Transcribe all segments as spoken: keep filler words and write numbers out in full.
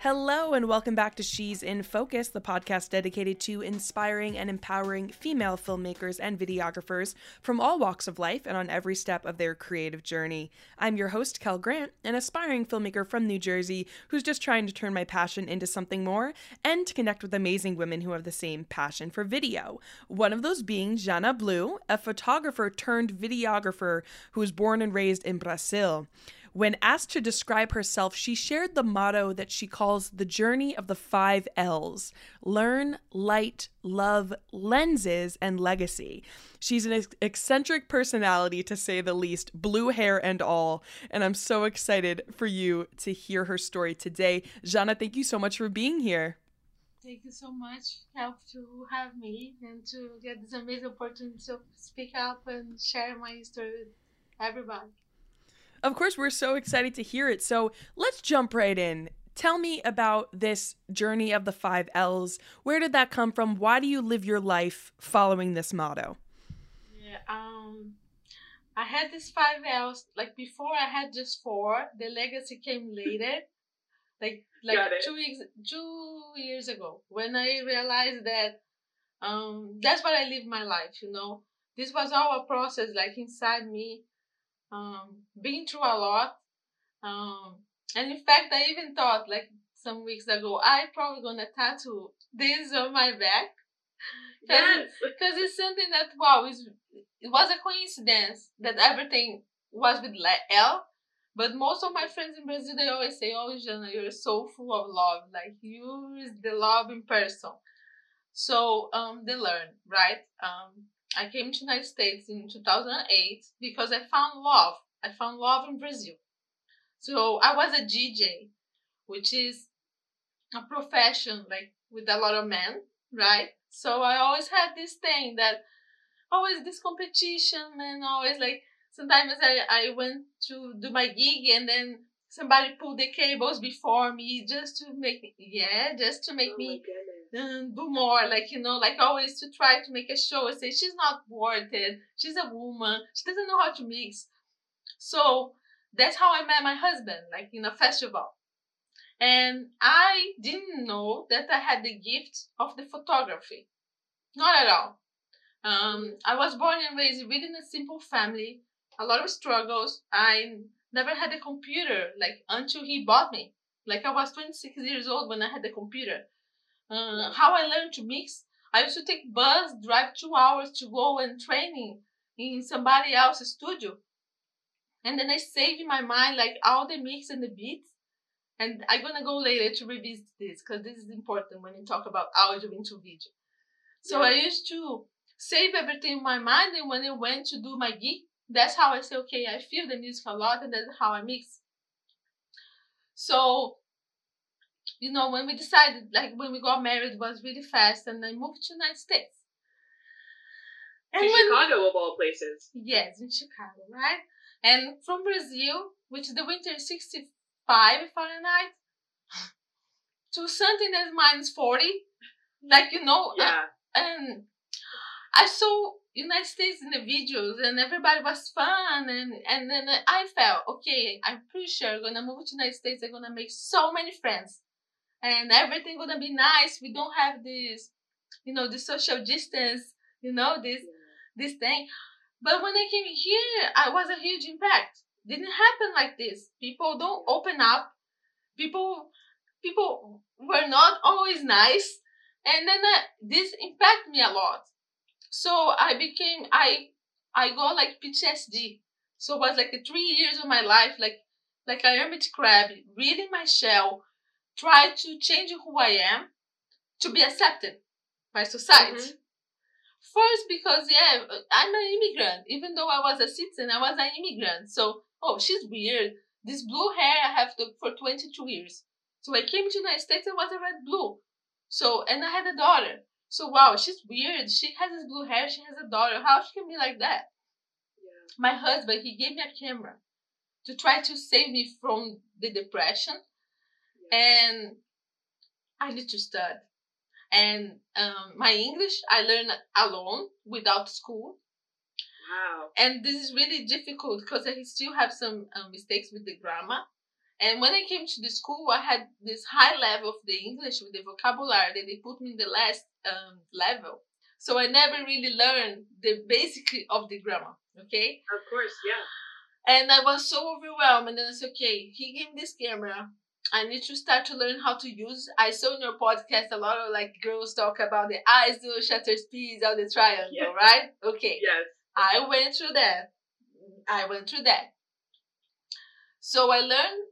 Hello, and welcome back to She's in Focus, the podcast dedicated to inspiring and empowering female filmmakers and videographers from all walks of life and on every step of their creative journey. I'm your host, Kel Grant, an aspiring filmmaker from New Jersey who's just trying to turn my passion into something more and to connect with amazing women who have the same passion for video. One of those being Jana Blue, a photographer turned videographer who was born and raised in Brazil. When asked to describe herself, she shared the motto that she calls the journey of the five L's: learn, light, love, lenses, and legacy. She's an eccentric personality, to say the least, blue hair and all, and I'm so excited for you to hear her story today. Jana, thank you so much for being here. Thank you so much, Kel, to have me and to get this amazing opportunity to speak up and share my story with everybody. Of course, we're so excited to hear it. So let's jump right in. Tell me about this journey of the five L's. Where did that come from? Why do you live your life following this motto? Yeah, um, I had these five L's. Like before, I had just four. The legacy came later, like like two weeks, two years ago, when I realized that um, that's what I live my life. You know, this was all a process, like inside me. Um, been through a lot, um, and in fact, I even thought, like some weeks ago, I'm probably gonna tattoo this on my back. Cause, yes, because it's something that wow, it's, it was a coincidence that everything was with L. But most of my friends in Brazil, they always say, "Oh, Jana, you're so full of love. Like you is the love in person." So um, they learn, right? Um. I came to the United States in two thousand eight because I found love. I found love in Brazil. So I was a D J, which is a profession like with a lot of men, right? So I always had this thing that always this competition and always like sometimes I, I went to do my gig and then somebody pulled the cables before me just to make me, yeah, just to make oh me... And do more, like, you know, like always to try to make a show and say, she's not worth it, she's a woman, she doesn't know how to mix. So that's how I met my husband, like in a festival. And I didn't know that I had the gift of the photography. Not at all. Um, I was born and raised within a simple family, a lot of struggles. I never had a computer, like until he bought me. Like I was twenty-six years old when I had the computer. Uh, how I learned to mix, I used to take bus, drive two hours to go and training in somebody else's studio. And then I saved in my mind like all the mix and the beats. And I'm going to go later to revisit this because this is important when you talk about audio into video. So yeah. I used to save everything in my mind, and when I went to do my gig, that's how I say, okay, I feel the music a lot and that's how I mix. So... You know, when we decided, like when we got married, it was really fast, and I moved to the United States. And to when, Chicago, of all places. Yes, in Chicago, right? And from Brazil, which the winter is sixty-five Fahrenheit, to something that's minus forty. Like, you know, yeah. Uh, and I saw United States in the videos, and everybody was fun, and, and then I felt, okay, I'm pretty sure I'm going to move to the United States, I'm going to make so many friends. And everything gonna be nice. We don't have this, you know, the social distance, you know, this this thing. But when I came here, I was a huge impact. Didn't happen like this. People don't open up. People people were not always nice. And then I, this impacted me a lot. So I became I I got like P T S D. So it was like the three years of my life, like like a hermit crab, really my shell. Try to change who I am to be accepted by society. Mm-hmm. First, because, yeah, I'm an immigrant. Even though I was a citizen, I was an immigrant. So, oh, she's weird. This blue hair I have to, for twenty-two years. So I came to the United States and was a red blue. So, and I had a daughter. So, wow, she's weird. She has this blue hair. She has a daughter. How she can be like that? Yeah. My husband, he gave me a camera to try to save me from the depression. And I need to study. And um, my English, I learned alone without school. Wow. And this is really difficult because I still have some um, mistakes with the grammar. And when I came to the school, I had this high level of the English with the vocabulary that they put me in the last um, level. So I never really learned the basic of the grammar, okay? Of course, yeah. And I was so overwhelmed. And then I said, okay, he gave me this camera. I need to start to learn how to use. I saw in your podcast a lot of like girls talk about the I S O, shutter speeds, or the triangle, yes. right? Okay. Yes. I went through that. I went through that. So I learned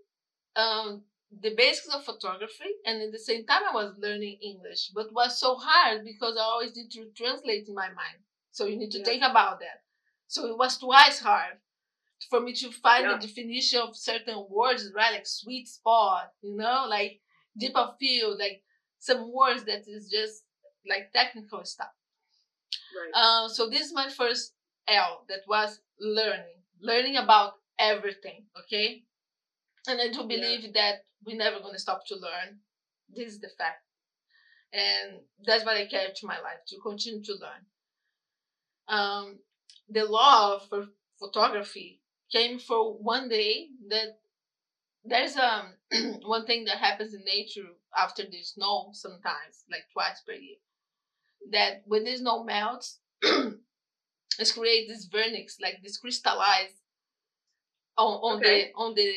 um, the basics of photography, and at the same time I was learning English, but it was so hard because I always need to translate in my mind. So you need to yes. think about that. So it was twice hard for me to find yeah. the definition of certain words, right? Like sweet spot, you know, like deeper field, like some words that is just like technical stuff. Right. Uh, so this is my first L, that was learning, learning about everything, okay? And I do believe yeah. that we're never going to stop to learn. This is the fact. And that's what I carry to my life, to continue to learn. Um, the love for photography came for one day that there's um one thing that happens in nature after the snow sometimes, like twice per year, that when the snow melts, it creates this vernix, like this crystallized on, on okay. the on the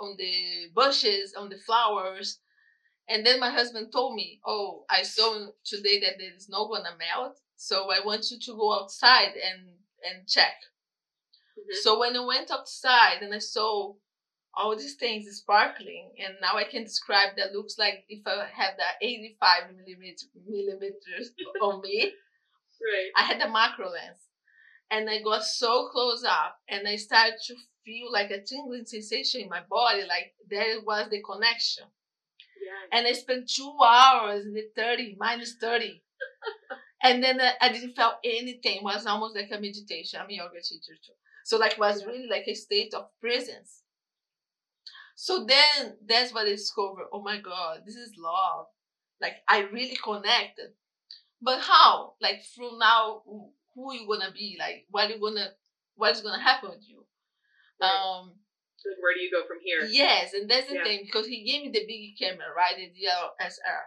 on the bushes, on the flowers. And then my husband told me, "Oh, I saw today that the snow gonna melt, so I want you to go outside and and check." Mm-hmm. So when I went outside and I saw all these things sparkling, and now I can describe that looks like if I had the eighty-five millimeters on me. Right. I had a macro lens, and I got so close up, and I started to feel like a tingling sensation in my body, like there was the connection. Yes. And I spent two hours in the thirty, minus thirty. And then I, I didn't feel anything. It was almost like a meditation. I'm a yoga teacher too. So like was really like a state of presence. So then that's what I discovered. Oh my God, this is love. Like I really connected. But how? Like from now, who you gonna be? Like what you gonna? What is gonna happen with you? Right. Um, like where do you go from here? Yes, and that's the yeah. thing, because he gave me the big camera, right, the D S L R.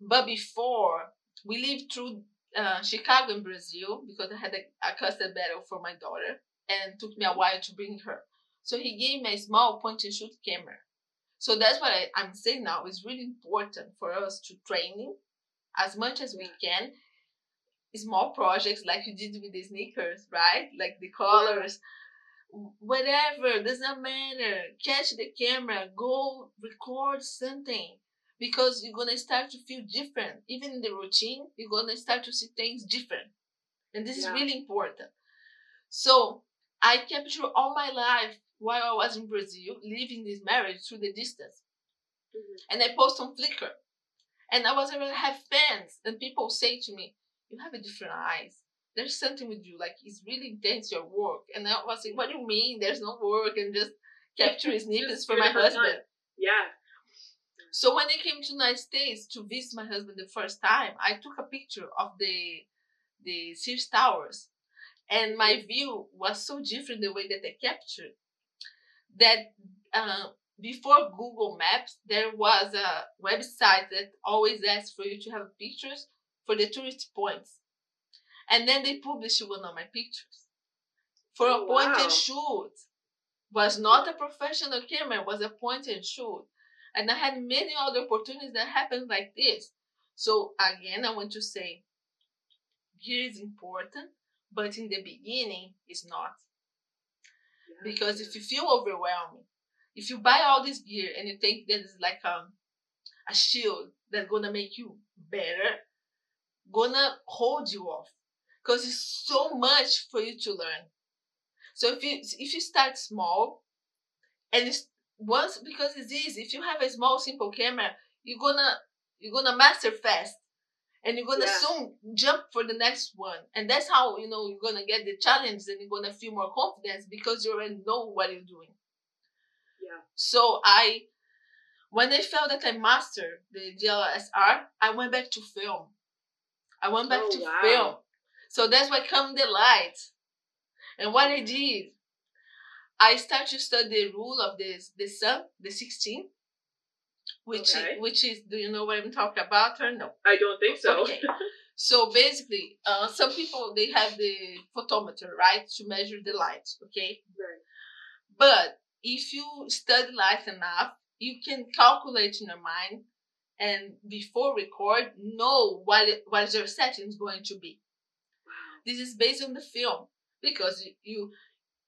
But before we lived through uh, Chicago and Brazil, because I had a, a custody battle for my daughter. And it took me a while to bring her. So he gave me a small point-and-shoot camera. So that's what I, I'm saying now. It's really important for us to train as much as we can. Small projects like you did with the sneakers, right? Like the colors. Whatever. Doesn't matter. Catch the camera. Go record something. Because you're going to start to feel different. Even in the routine, you're going to start to see things different. And this yeah. is really important. So I captured all my life while I was in Brazil, living this marriage through the distance. Mm-hmm. And I post on Flickr. And I was able to have fans. And people say to me, you have a different eyes. There's something with you. Like, it's really intense, your work. And I was like, what do you mean? There's no work. And just capturing snippets for my husband. Time. Yeah. So when I came to the United States to visit my husband the first time, I took a picture of the, the Sears Towers. And my view was so different the way that I captured that uh, before Google Maps, there was a website that always asked for you to have pictures for the tourist points. And then they published one of my pictures. For a point wow. and shoot. Was not a professional camera, was a point and shoot. And I had many other opportunities that happened like this. So again, I want to say, here is important. But in the beginning, it's not. Yeah, because yeah. if you feel overwhelmed, if you buy all this gear and you think that it's like a, a shield that's going to make you better, going to hold you off. Because it's so much for you to learn. So if you if you start small, and it's once because it's easy, if you have a small, simple camera, you're going to you're gonna master fast. And you're going to yeah. soon jump for the next one. And that's how, you know, you're going to get the challenge and you're going to feel more confidence because you already know what you're doing. Yeah. So I, when I felt that I mastered the D S L R, I went back to film. I went back oh, to wow. film. So that's why come the light. And what I did, I started to study the rule of this, the sum, the sixteen, which okay. is, which is, do you know what I'm talking about or no? I don't think so. Okay. So basically, uh, some people, they have the photometer, right, to measure the light, okay? Right. But if you study light enough, you can calculate in your mind and before record, know what it, what your setting is going to be. This is based on the film because you,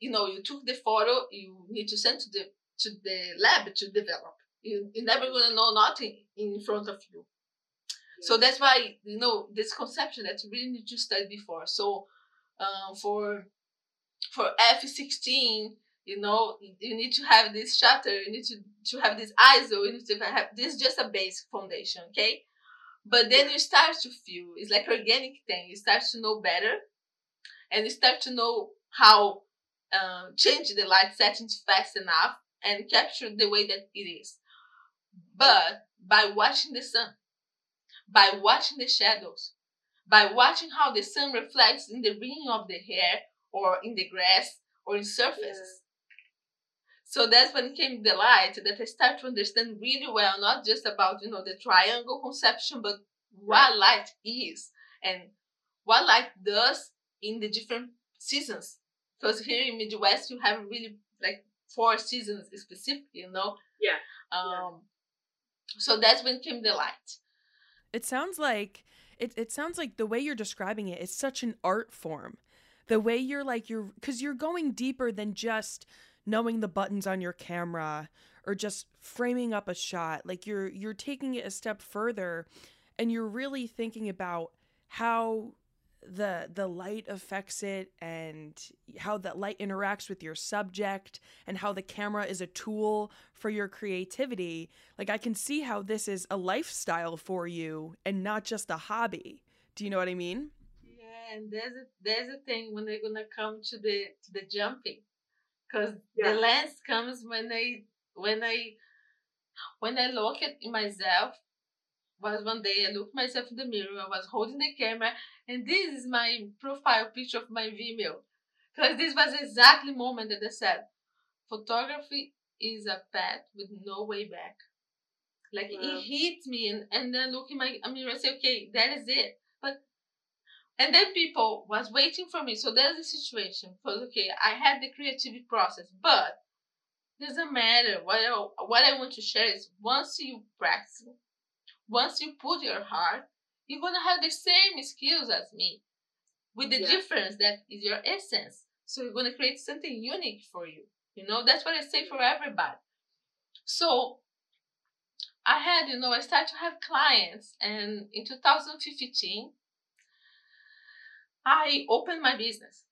you know, you took the photo, you need to send to the to the lab to develop. You, you're never going to know nothing in front of you. Yeah. So that's why, you know, this conception that you really need to study before. So uh, for for F sixteen, you know, you need to have this shutter, you need to, to have this I S O, you need to have this is just a basic foundation, okay? But then you start to feel, it's like organic thing, you start to know better and you start to know how uh, change the light settings fast enough and capture the way that it is. But by watching the sun, by watching the shadows, by watching how the sun reflects in the ring of the hair or in the grass or in surfaces. Yeah. So that's when came the light that I start to understand really well, not just about, you know, the triangle conception, but what light is and what light does in the different seasons. Because here in Midwest, you have really like four seasons specifically, you know? Yeah. Um, yeah. So that's when came the light. It sounds like, it, it sounds like the way you're describing it is such an art form. The way you're like, you're, because you're going deeper than just knowing the buttons on your camera or just framing up a shot. Like you're you're taking it a step further and you're really thinking about how the the light affects it and how that light interacts with your subject and how the camera is a tool for your creativity. Like I can see how this is a lifestyle for you and not just a hobby. Do you know what I mean? Yeah, and there's a, there's a thing when they're gonna come to the to the jumping. Because yeah. the lens comes when I when I when I look at myself. Was one day I looked myself in the mirror. I was holding the camera, and this is my profile picture of my Vimeo. Because this was exactly the moment that I said, photography is a path with no way back. Like wow. It hit me, and and then I look in my mirror and say, okay, that is it. But and then people was waiting for me. So there's the situation. Because, okay, I had the creative process, but it doesn't matter. What I, what I want to share is once you practice, once you put your heart, you're going to have the same skills as me. With the yeah. difference that is your essence. So you're going to create something unique for you. You know, that's what I say for everybody. So I had, you know, I started to have clients. And in two thousand fifteen, I opened my business.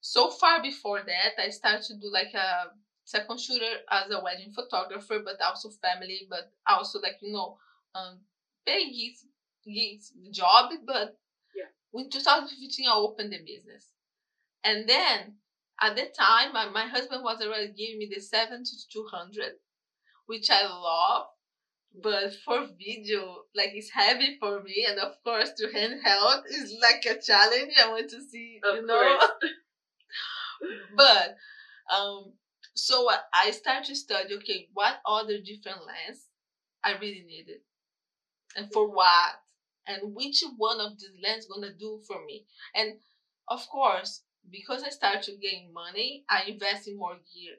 So far before that, I started to do like a second shooter as a wedding photographer, but also family, but also like, you know, um, pay gigs, gigs job. But yeah. in two thousand fifteen, I opened the business. And then at that time, my, my husband was already giving me the seventy to two hundred, which I love. But for video, like, it's heavy for me. And, of course, to handheld is, like, a challenge. I want to see, of you know. But, um, so I started to study, okay, what other different lens I really needed? And for what? And which one of these lenses going to do for me? And, of course, because I started to gain money, I invest in more gear.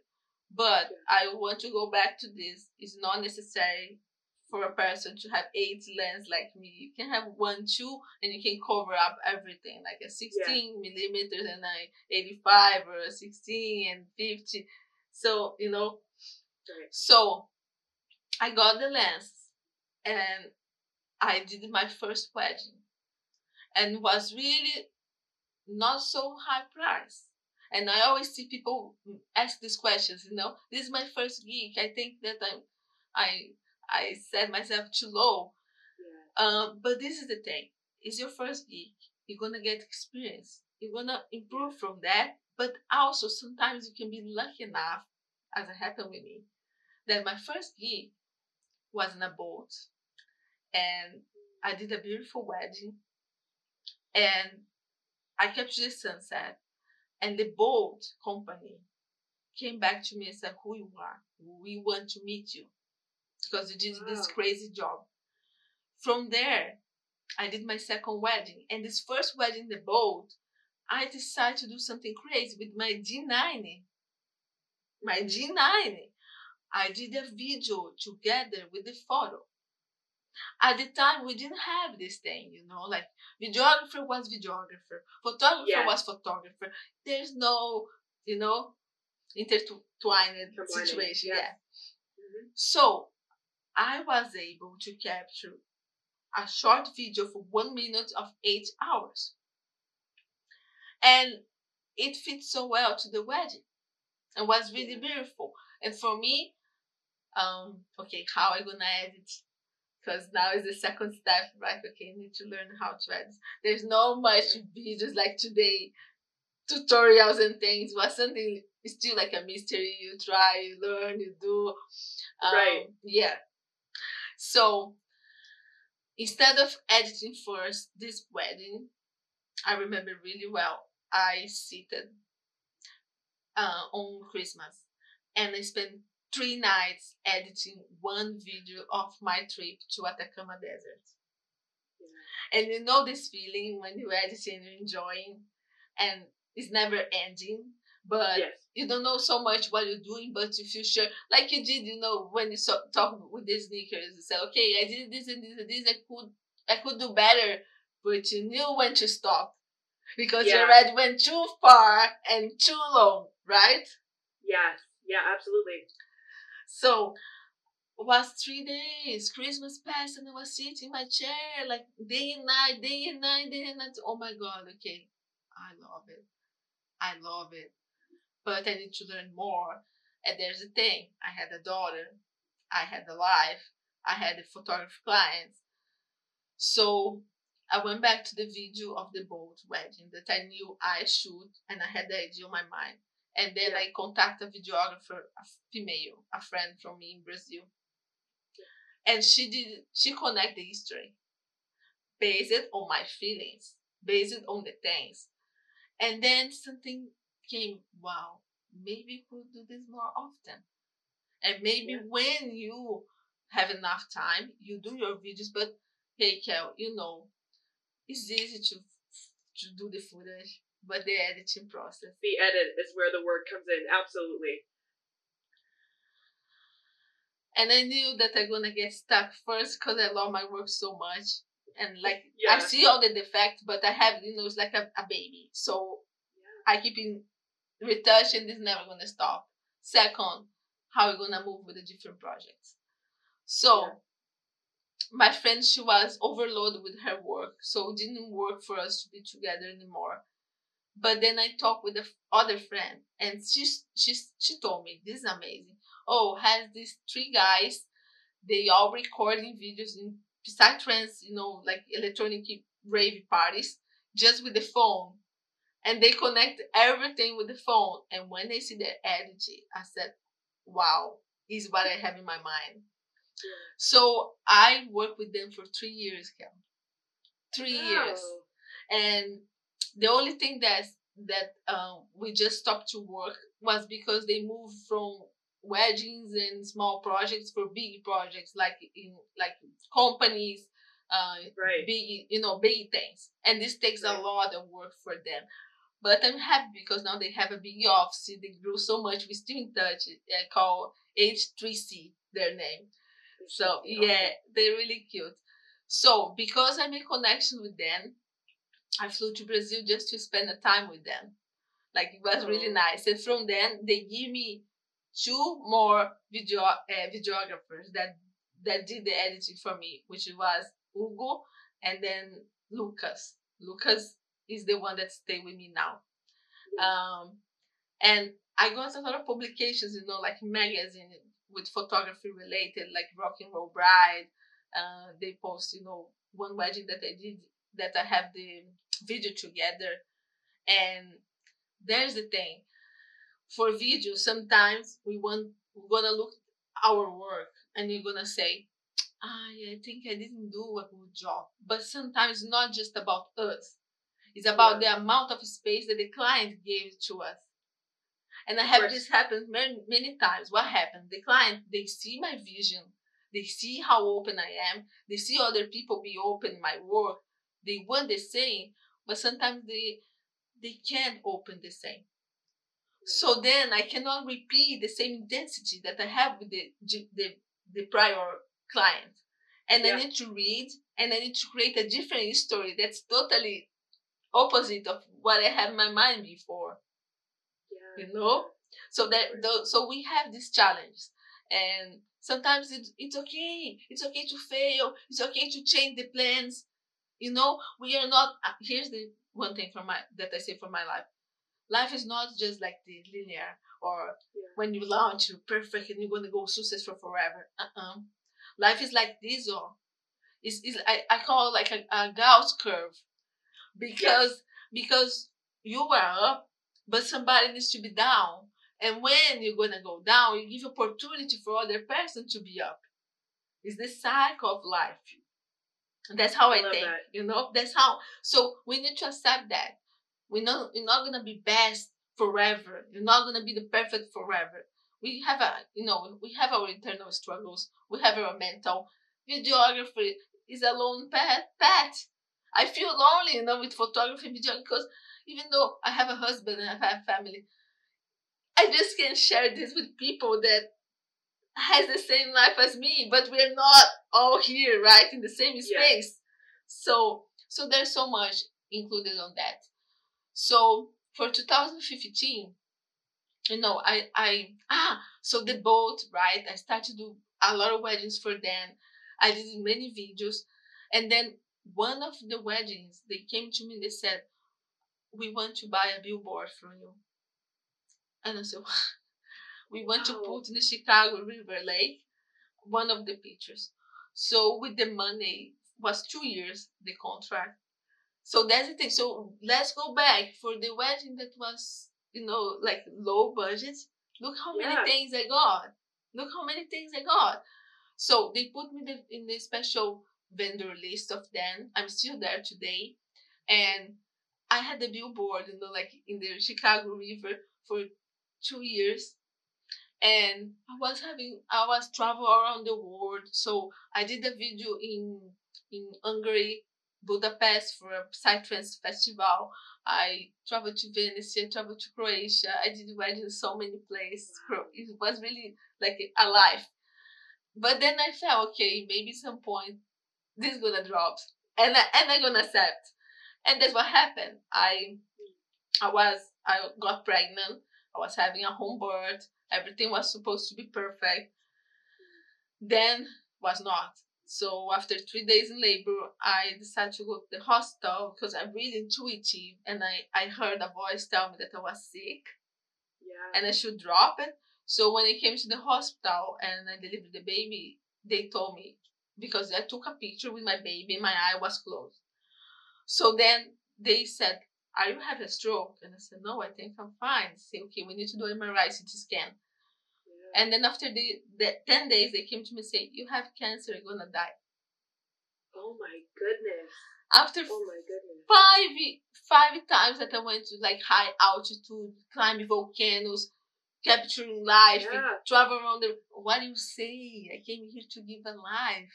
But I want to go back to this. It's not necessary for a person to have eight lenses like me. You can have one, two, and you can cover up everything, like a sixteen yeah. millimeters and a eighty-five or a sixteen and fifty. So, you know, right. So I got the lens and I did my first wedding and it was really not so high price. And I always see people ask these questions, you know, this is my first gig. I think that I'm, I I set myself too low. Yeah. Um, but this is the thing. It's your first gig. You're going to get experience. You're going to improve from that. But also sometimes you can be lucky enough, as it happened with me, that my first gig was in a boat. And I did a beautiful wedding. And I captured the sunset. And the boat company came back to me and said, who you are? We want to meet you because you did this crazy job. From there, I did my second wedding. And this first wedding, the boat, I decided to do something crazy with my G ninety. My G ninety. I did a video together with the photo. At the time, we didn't have this thing, you know, like videographer was videographer, photographer yeah. was photographer. There's no, you know, intertwined situation. Yeah. yeah. Mm-hmm. So I was able to capture a short video for one minute of eight hours. And it fits so well to the wedding. It was really beautiful. And for me, um, okay, how am I going to edit? Because now is the second step, right? Okay, I need to learn how to edit. There's no much videos like today, tutorials and things. It was something still like a mystery. You try, you learn, you do. Um, right. Yeah. So instead of editing first this wedding, I remember really well, I seated uh, on Christmas. And I spent three nights editing one video of my trip to Atacama Desert. Yeah. And you know this feeling when you edit and you're enjoying and it's never ending. But yes. you don't know so much what you're doing, but you feel sure. Like you did, you know, when you so, talk with the sneakers, you said, okay, I did this and this and this. I could, I could do better. But you knew when to stop. Because yeah. you already went too far and too long, right? Yes. Yeah, absolutely. So it was three days. Christmas passed and I was sitting in my chair like day and night, day and night, day and night. Oh my God, okay. I love it. I love it. But I need to learn more. And there's the thing. I had a daughter. I had a life. I had a photography client. So I went back to the video of the boat wedding that I knew I should and I had the idea in my mind. And then yeah. I contacted a videographer, a female, a friend from me in Brazil. Yeah. And she did, she connected the history based on my feelings, based on the things. And then something came, wow, maybe we could do this more often. And maybe yeah. when you have enough time, you do your videos. But hey, Kel, you know, it's easy to, to do the footage. But the editing process. The edit is where the work comes in, absolutely. And I knew that I'm going to get stuck first because I love my work so much. And, like, yeah. I see all the defects, but I have, you know, it's like a, a baby. So yeah. I keep in retouch and it's never going to stop. Second, how are we going to move with the different projects? So... Yeah. My friend, she was overloaded with her work. So it didn't work for us to be together anymore. But then I talked with the other friend, and she she she told me this is amazing. Oh, has these three guys? They all recording videos in Psytrance, you know, like electronic rave parties, just with the phone, and they connect everything with the phone. And when I see their energy, I said, "Wow, is what I have in my mind." Yeah. So I worked with them for three years, Kel. Three wow. years, and. The only thing that that um, we just stopped to work was because they moved from weddings and small projects for big projects like in like companies, uh, right. big you know big things, and this takes right. a lot of work for them. But I'm happy because now they have a big office. They grew so much. We're still in touch. I call H three C their name. So yeah, they're really cute. So because I made connection with them. I flew to Brazil just to spend the time with them. Like, it was really nice. And from then, they give me two more video uh, videographers that, that did the editing for me, which was Hugo and then Lucas. Lucas is the one that stayed with me now. Um, and I got a lot of publications, you know, like magazines with photography related, like Rock and Roll Bride. Uh, they post, you know, one wedding that I did that I have the video together. And there's the thing for video, sometimes we want we're gonna look our work and you're gonna say, ah, yeah, I think I didn't do a good job. But sometimes it's not just about us. It's about yeah. the amount of space that the client gave to us. And I have this happen many, many times. What happens? The client, they see my vision. They see how open I am. They see other people be open my work. They want the same, but sometimes they they can't open the same. So then I cannot repeat the same intensity that I have with the the, the prior client. And yeah. I need to read, and I need to create a different story that's totally opposite of what I had in my mind before. Yeah. You know? So that the, so we have this challenge. And sometimes it, it's okay. It's okay to fail. It's okay to change the plans. You know, we are not... Here's the one thing from my that I say for my life. Life is not just like the linear or yeah. when you launch, you're perfect and you're going to go successful forever. Uh-uh. Life is like this, or it's, it's, I, I call it like a, a Gauss curve. Because because you were up, but somebody needs to be down. And when you're going to go down, you give opportunity for other person to be up. It's the cycle of life. That's how I, I think, that. you know, that's how. So we need to accept that. We're not, we're not going to be best forever. You're not going to be the perfect forever. We have a, you know, we have our internal struggles. We have our mental. Videography is a lone path. path. I feel lonely, you know, with photography and video, because even though I have a husband and I have a family, I just can't share this with people that has the same life as me, but we're not all here, right, in the same space. Yeah. So, so there's so much included on that. So for two thousand fifteen, you know, I, I, ah, so the boat, right, I started to do a lot of weddings for them. I did many videos, and then one of the weddings, they came to me and they said, we want to buy a billboard from you. And I said, we want wow. to put in the Chicago River Lake one of the pictures. So with the money, was two years, the contract. So that's the thing. So let's go back for the wedding that was, you know, like low budget. Look how many yeah. things I got. Look how many things I got. So they put me the, in the special vendor list of them. I'm still there today. And I had the billboard, you know, like in the Chicago River for two years. And I was having, I was traveling around the world. So I did a video in in Hungary, Budapest for a Psytrance festival. I traveled to Venice, I traveled to Croatia. I did weddings in so many places. It was really like a life. But then I felt, okay, maybe at some point this is gonna drop, and I, and I'm gonna accept. And that's what happened. I I was I got pregnant. I was having a home birth. Everything was supposed to be perfect. Then was not. So after three days in labor, I decided to go to the hospital because I'm really intuitive, and I, I heard a voice tell me that I was sick, yeah. and I should drop it. So when I came to the hospital and I delivered the baby, they told me, because I took a picture with my baby, my eye was closed. So then they said, are you having a stroke? And I said, no, I think I'm fine. They said, okay, we need to do M R I, C T scan. Yeah. And then after the, the ten days, they came to me and said, you have cancer, you're going to die. Oh, my goodness. After oh my goodness. Five, five times that I went to like high altitude, climbing volcanoes, capturing life, yeah. and travel around the... What do you say? I came here to give a life.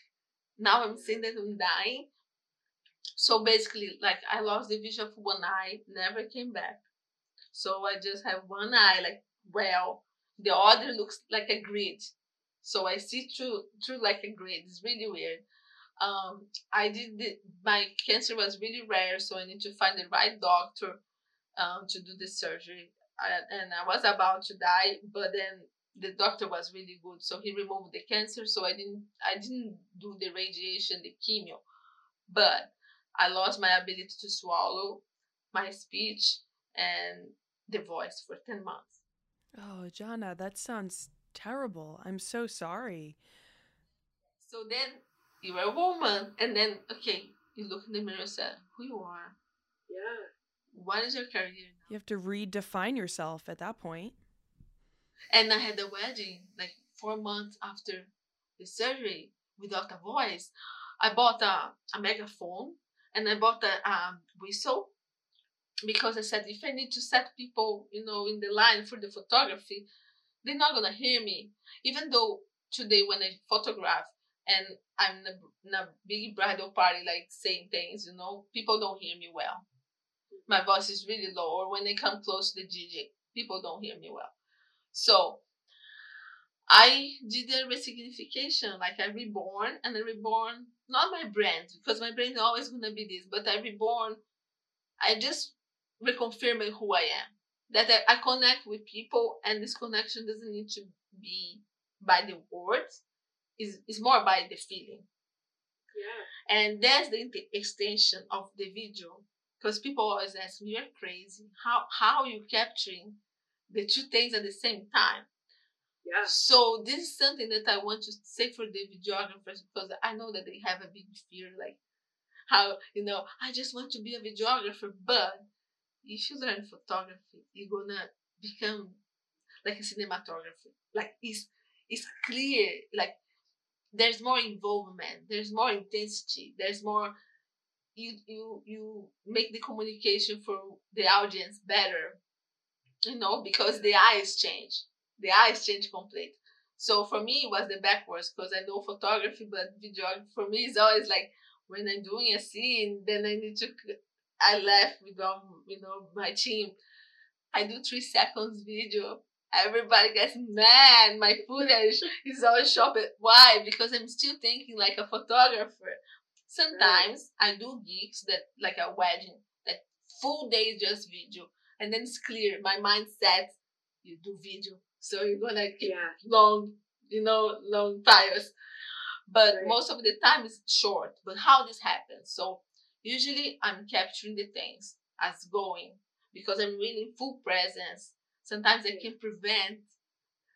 Now I'm saying that I'm dying. So basically, like, I lost the vision of one eye, never came back. So I just have one eye, like, well, the other looks like a grid. So I see through, through like a grid. It's really weird. Um, I did, the, my cancer was really rare, so I need to find the right doctor um, to do the surgery. I, and I was about to die, but then the doctor was really good. So he removed the cancer, so I didn't, I didn't do the radiation, the chemo. But I lost my ability to swallow, my speech, and the voice for ten months. Oh, Jana, that sounds terrible. I'm so sorry. So then you're a woman, and then, okay, you look in the mirror and say, who you are? Yeah. What is your career now? You have to redefine yourself at that point. And I had a wedding, like, four months after the surgery, without a voice. I bought a, a megaphone. And I bought a um, whistle because I said, if I need to set people, you know, in the line for the photography, they're not going to hear me. Even though today when I photograph and I'm in a, in a big bridal party, like saying things, you know, people don't hear me well. My voice is really low. Or when they come close to the D J, people don't hear me well. So I did a resignification, like I reborn, and I reborn, not my brand, because my brand is always going to be this, but I reborn, I just reconfirming who I am. That I, I connect with people, and this connection doesn't need to be by the words, it's, it's more by the feeling. Yeah. And that's the extension of the video, because people always ask me, you're crazy, how, how are you capturing the two things at the same time? Yeah. So this is something that I want to say for the videographers, because I know that they have a big fear, like how, you know, I just want to be a videographer. But if you learn photography, you're gonna become like a cinematographer. Like it's it's clear, like there's more involvement, there's more intensity, there's more, you you you make the communication for the audience better, you know, because the eyes change. The eyes change complete. So for me, it was the backwards, because I know photography, but videography for me is always like when I'm doing a scene, then I need to. I left with all, you know, my team. I do three seconds video. Everybody gets mad. My footage is always shopping. Why? Because I'm still thinking like a photographer. Sometimes I do gigs that like a wedding, that full day is just video, and then it's clear. My mindset, you do video. So you're gonna keep yeah. long, you know, long tires. But right. most of the time it's short. But how this happens? So usually I'm capturing the things as going, because I'm really in full presence. Sometimes I can prevent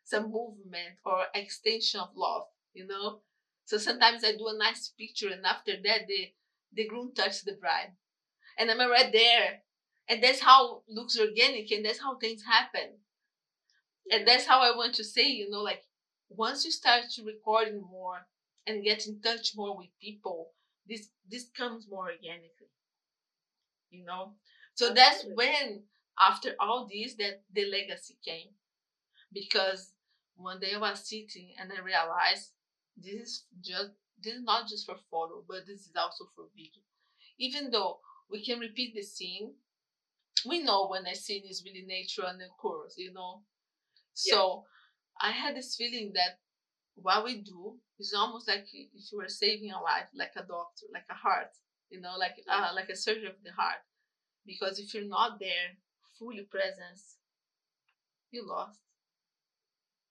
some movement or extension of love, you know. So sometimes I do a nice picture, and after that the the groom touches the bride, and I'm right there. And that's how it looks organic, and that's how things happen. And that's how I want to say, you know, like once you start to recording more and get in touch more with people, this this comes more organically, you know. So that's when, after all this, that the legacy came. Because one day I was sitting and I realized this is just this is not just for photo, but this is also for video. Even though we can repeat the scene, we know when a scene is really natural and occurs, you know. So yeah. I had this feeling that what we do is almost like if you were saving a life, like a doctor, like a heart, you know, like uh, like a surgery of the heart. Because if you're not there, fully present, you lost.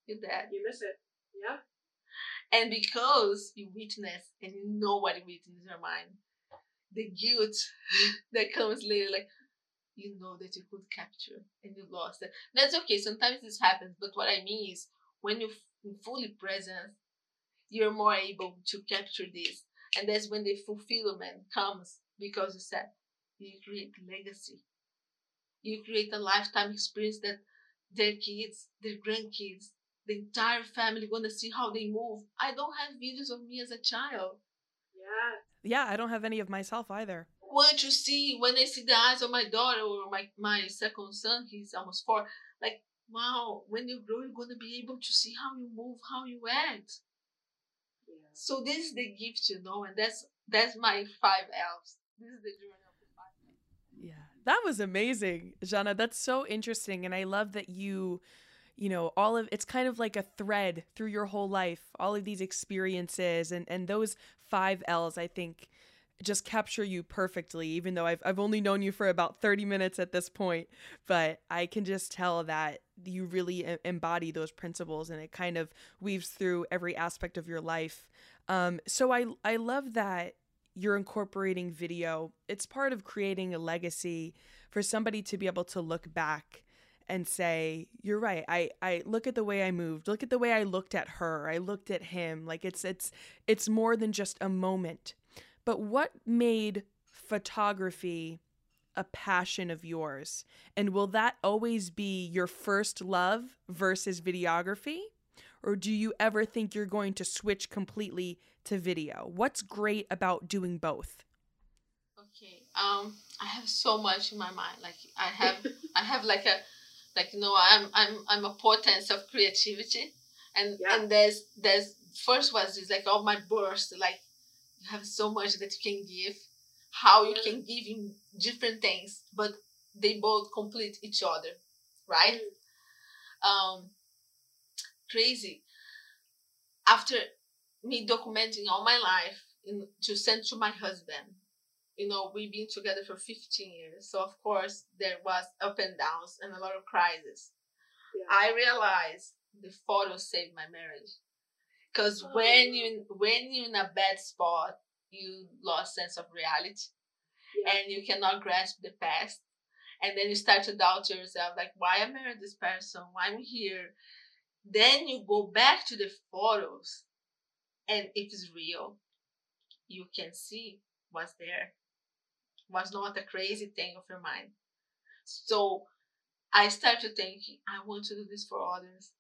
You're dead. You miss it. Yeah. And because you witness and you know what you witness in your mind, the guilt that comes later, like, you know that you could capture and you lost it. That's okay. Sometimes this happens. But what I mean is when you're fully present, you're more able to capture this. And that's when the fulfillment comes, because you said you create legacy. You create a lifetime experience that their kids, their grandkids, the entire family want to see how they move. I don't have videos of me as a child. Yeah. Yeah, I don't have any of myself either. Want you see when I see the eyes of my daughter or my my second son, he's almost four, like, wow, when you grow, you're gonna be able to see how you move, how you act. Yeah. So this is the gift, you know, and that's that's my five L's. This is the journey of the five L's. Yeah, that was amazing, Jana. That's so interesting, and I love that you, you know, all of it's kind of like a thread through your whole life, all of these experiences, and and those five L's, I think, just capture you perfectly, even though I've, I've only known you for about thirty minutes at this point, but I can just tell that you really embody those principles, and it kind of weaves through every aspect of your life. Um, so I, I love that you're incorporating video. It's part of creating a legacy for somebody to be able to look back and say, you're right. I, I look at the way I moved, look at the way I looked at her. I looked at him. Like it's, it's, it's more than just a moment. But what made photography a passion of yours? And will that always be your first love versus videography? Or do you ever think you're going to switch completely to video? What's great about doing both? Okay. Um, I have so much in my mind. Like I have, I have like a, like you know, I'm I'm I'm a portent of creativity, and yeah. and there's there's first was is like all my burst. Like you have so much that you can give, how you mm. can give in different things, but they both complete each other, right? Mm. Um, crazy. After me documenting all my life in, to send to my husband. You know, we've been together for fifteen years. So, of course, there was up and downs and a lot of crises. Yeah. I realized the photos saved my marriage. Because oh. when, you, when you're in a bad spot, you lost sense of reality. Yeah. And you cannot grasp the past. And then you start to doubt yourself, like, why I married this person? Why I'm here? Then you go back to the photos. And if it's real, you can see what's there. Was not a crazy thing of your mind. So I started thinking, I want to do this for others.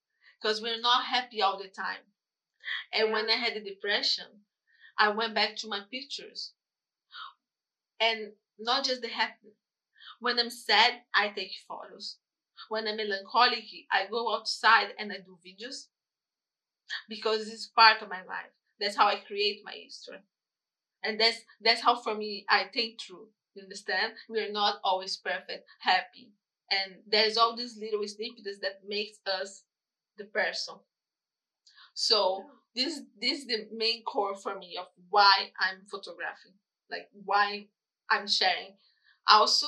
Because we're not happy all the time. And yeah. when I had the depression, I went back to my pictures. And not just the happy. When I'm sad, I take photos. When I'm melancholic, I go outside and I do videos. Because it's part of my life. That's how I create my history. And that's that's how, for me, I think through. You understand? We are not always perfect, happy. And there's all these little snippets that makes us the person. So this, this is the main core for me of why I'm photographing. Like, why I'm sharing. Also,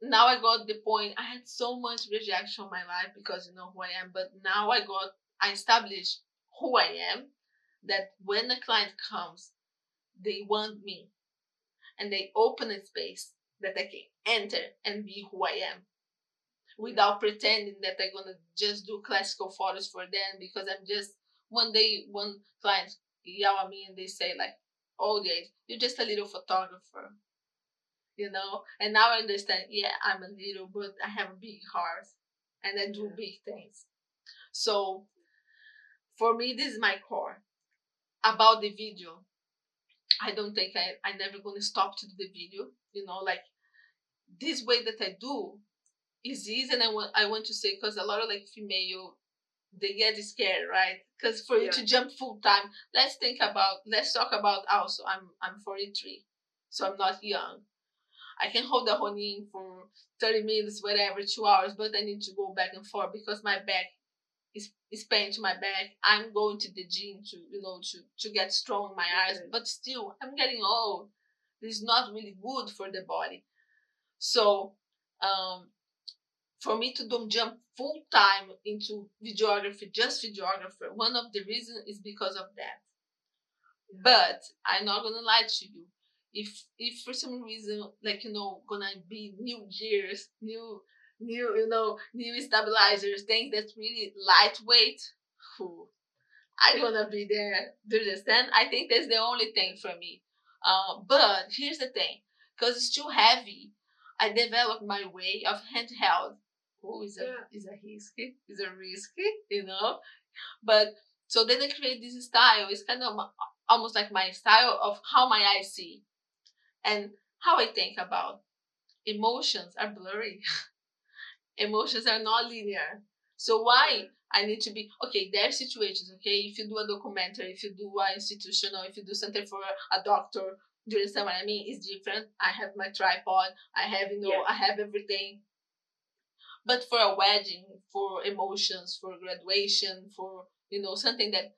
now I got the point. I had so much rejection in my life because you know who I am. But now I got, I established who I am. That when a client comes, they want me, and they open a space that I can enter and be who I am without pretending that I'm going to just do classical photos for them because I'm just, one day one client yell at me and they say like, oh, you're just a little photographer, you know? And now I understand, yeah, I'm a little, but I have a big heart and I do big things. So for me, this is my core. About the video, I don't think I, I'm never going to stop to do the video, you know, like, this way that I do is easy, and I want, I want to say, because a lot of, like, female, they get scared, right? Because for yeah. you to jump full-time, let's think about, let's talk about also, I'm I'm forty-three, so I'm not young. I can hold the honing for thirty minutes, whatever, two hours, but I need to go back and forth, because my back is is pain to my back. I'm going to the gym to, you know, to, to get strong in my eyes, okay. but still, I'm getting old. It's not really good for the body. So, um, for me to don't jump full time into videography, just videographer, one of the reasons is because of that. Yeah. But I'm not gonna lie to you. If if for some reason, like, you know, gonna be new gears, new New, you know, new stabilizers, things that's really lightweight. Ooh, I'm gonna be there. Do you understand? I think that's the only thing for me. Uh, but here's the thing, because it's too heavy, I developed my way of handheld. Ooh, is a yeah. is a risky, is a risky, you know. But so then I create this style. It's kind of my, almost like my style of how my eyes see, and how I think about emotions are blurry. Emotions are not linear. So why I need to be, okay, there are situations, okay? If you do a documentary, if you do an institutional, if you do something for a doctor, do you understand what I mean? It's different. I have my tripod. I have, you know, yeah. I have everything. But for a wedding, for emotions, for graduation, for, you know, something that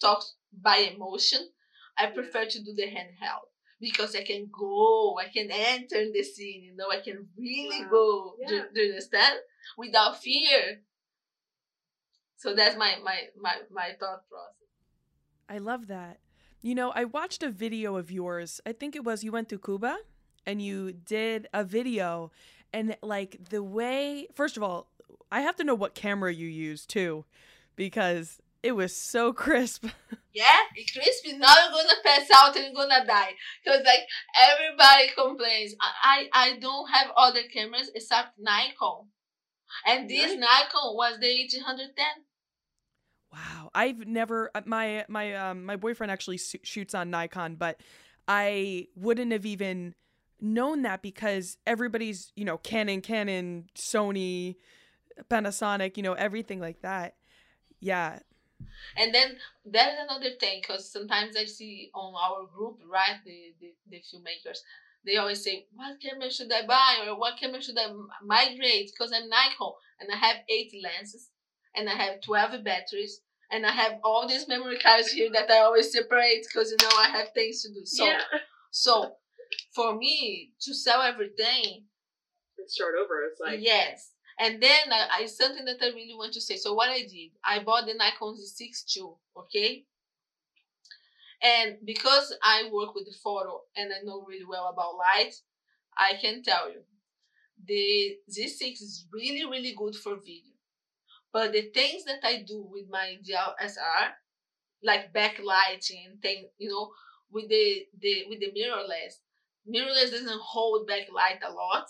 talks by emotion, I prefer yeah. to do the handheld. Because I can go, I can enter the scene, you know, I can really wow. go, yeah. do, do you understand? Without fear. So that's my, my, my, my thought process. I love that. You know, I watched a video of yours. I think it was, you went to Cuba and you did a video, and like the way, first of all, I have to know what camera you use too, because it was so crisp. Yeah, it's crispy. Now you're going to pass out and you're going to die. Because, like, everybody complains. I, I, I don't have other cameras except Nikon. And this Nikon was the H one ten. Wow. I've never... My my um, my boyfriend actually shoots on Nikon, but I wouldn't have even known that because everybody's, you know, Canon, Canon, Sony, Panasonic, you know, everything like that. Yeah. And then there's another thing, because sometimes I see on our group, right, the, the, the filmmakers, they always say, what camera should I buy or what camera should I migrate? Because I'm Nikon and I have eight lenses and I have twelve batteries and I have all these memory cards here that I always separate because, you know, I have things to do. So, yeah. So for me to sell everything, it's start over. It's like, yes. And then I, I something that I really want to say. So what I did, I bought the Nikon Z six too, okay? And because I work with the photo and I know really well about light, I can tell you, the Z six is really, really good for video. But the things that I do with my D S L R, like backlighting and things, you know, with the, the with the mirrorless, mirrorless doesn't hold backlight a lot.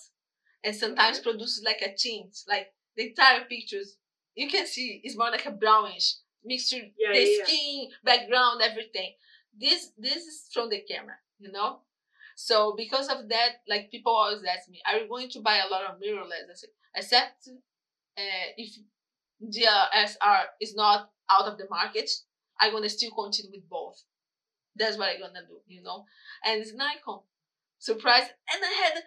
And sometimes produces like a tint, like the entire pictures. You can see it's more like a brownish mixture, yeah, the yeah, skin, yeah. background, everything. This this is from the camera, you know. So because of that, like people always ask me, "Are you going to buy a lot of mirrorless?" I said, except uh, if D S L R is not out of the market, I'm gonna still continue with both. That's what I'm gonna do, you know. And it's Nikon, surprise, and I had.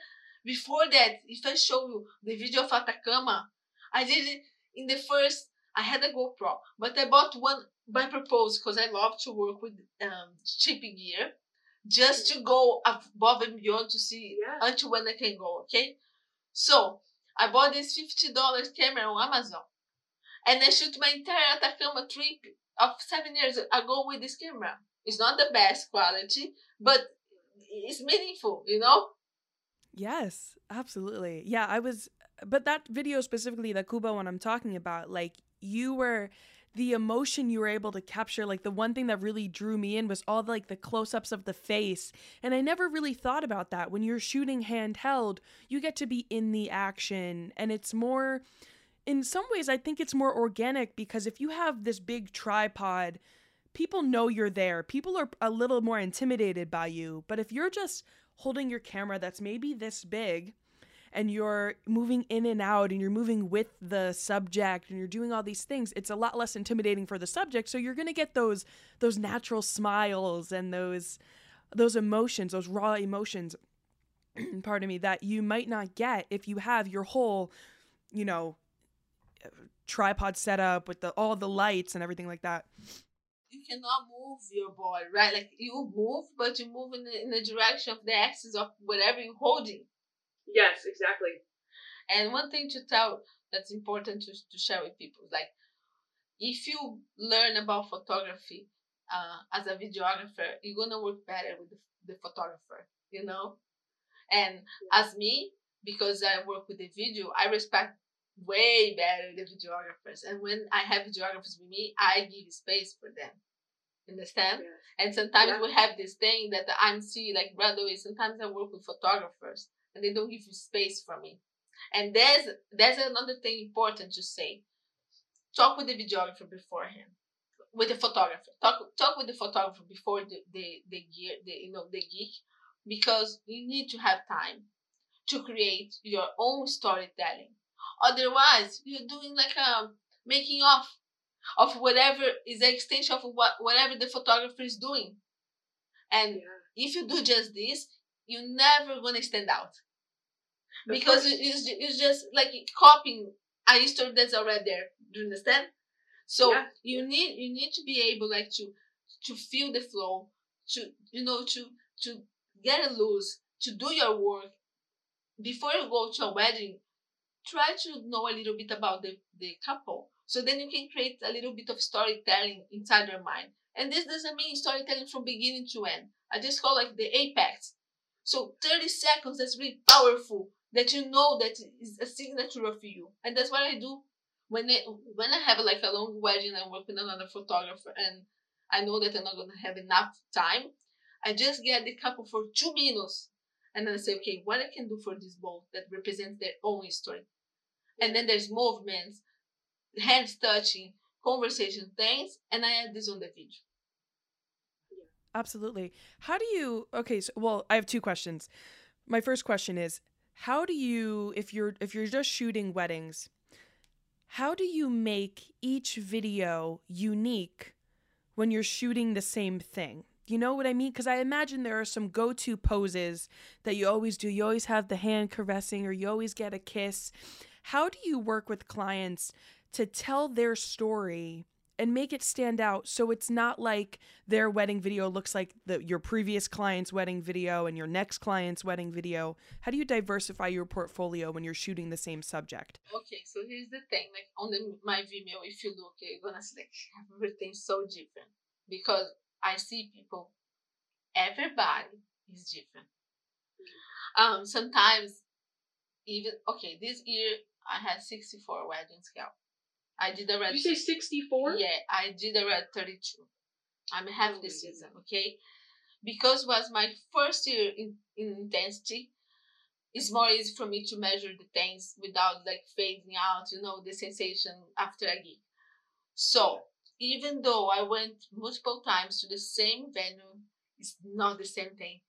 Before that, if I show you the video of Atacama, I did it in the first, I had a GoPro, but I bought one by purpose because I love to work with um, cheap gear, just to go above and beyond to see yeah. until when I can go, okay? So, I bought this fifty dollar camera on Amazon, and I shoot my entire Atacama trip of seven years ago with this camera. It's not the best quality, but it's meaningful, you know? Yes, absolutely. Yeah, I was, but that video specifically, the Cuba one I'm talking about, like you were, the emotion you were able to capture, like the one thing that really drew me in was all the, like the close-ups of the face. And I never really thought about that. When you're shooting handheld, you get to be in the action and it's more, in some ways, I think it's more organic because if you have this big tripod, people know you're there. People are a little more intimidated by you, but if you're just holding your camera that's maybe this big and you're moving in and out and you're moving with the subject and you're doing all these things, it's a lot less intimidating for the subject. So you're going to get those those natural smiles and those those emotions, those raw emotions, pardon me, that you might not get if you have your whole, you know, tripod setup with the all the lights and everything like that. You cannot move your body, right? Like you move, but you move in the, in the direction of the axis of whatever you're holding. Yes, exactly. And one thing to tell that's important to, to share with people, like if you learn about photography uh, as a videographer, you're going to work better with the, the photographer, you know? And yeah. as me, because I work with the video, I respect way better the videographers, and when I have videographers with me, I give space for them. Understand? Yes. And sometimes yeah. we have this thing that I'm seeing, like by the way, sometimes I work with photographers and they don't give you space for me. And there's there's another thing important to say: talk with the videographer beforehand, with the photographer. Talk talk with the photographer before the the, the gear, the you know the geek, because you need to have time to create your own storytelling. Otherwise, you're doing like a making of of whatever is the extension of what whatever the photographer is doing. And yeah. if you do just this, you're never going to stand out. Of because course. it's it's just like copying a story that's already there. Do you understand? So yeah. you need you need to be able like to to feel the flow, to you know to to get loose, to do your work before you go to a wedding. Try to know a little bit about the, the couple. So then you can create a little bit of storytelling inside your mind. And this doesn't mean storytelling from beginning to end. I just call like the apex. So thirty seconds, that's really powerful. That you know that is a signature of you. And that's what I do. When I, when I have like a long wedding, I work with another photographer and I know that I'm not going to have enough time. I just get the couple for two minutes. And then I say, okay, what I can do for this bowl that represents their own story. And then there's movements, hands touching, conversation, things. And I add this on the video. Absolutely. How do you, okay, so, well, I have two questions. My first question is, how do you, if you're, if you're just shooting weddings, how do you make each video unique when you're shooting the same thing? You know what I mean? Because I imagine there are some go-to poses that you always do. You always have the hand caressing, or you always get a kiss. How do you work with clients to tell their story and make it stand out, so it's not like their wedding video looks like the, your previous client's wedding video and your next client's wedding video? How do you diversify your portfolio when you're shooting the same subject? Okay, so here's the thing. Like on the, my Vimeo, if you look, you're gonna see like everything's so different, because I see people, everybody is different. Um, sometimes even, okay, this year I had sixty-four weddings, Kel. I did a red. You say sixty-four? Yeah, I did a red thirty-two. I'm half oh, this season, okay? Because it was my first year in, in intensity, it's more easy for me to measure the things without like fading out, you know, the sensation after a gig. So even though I went multiple times to the same venue, it's not the same thing.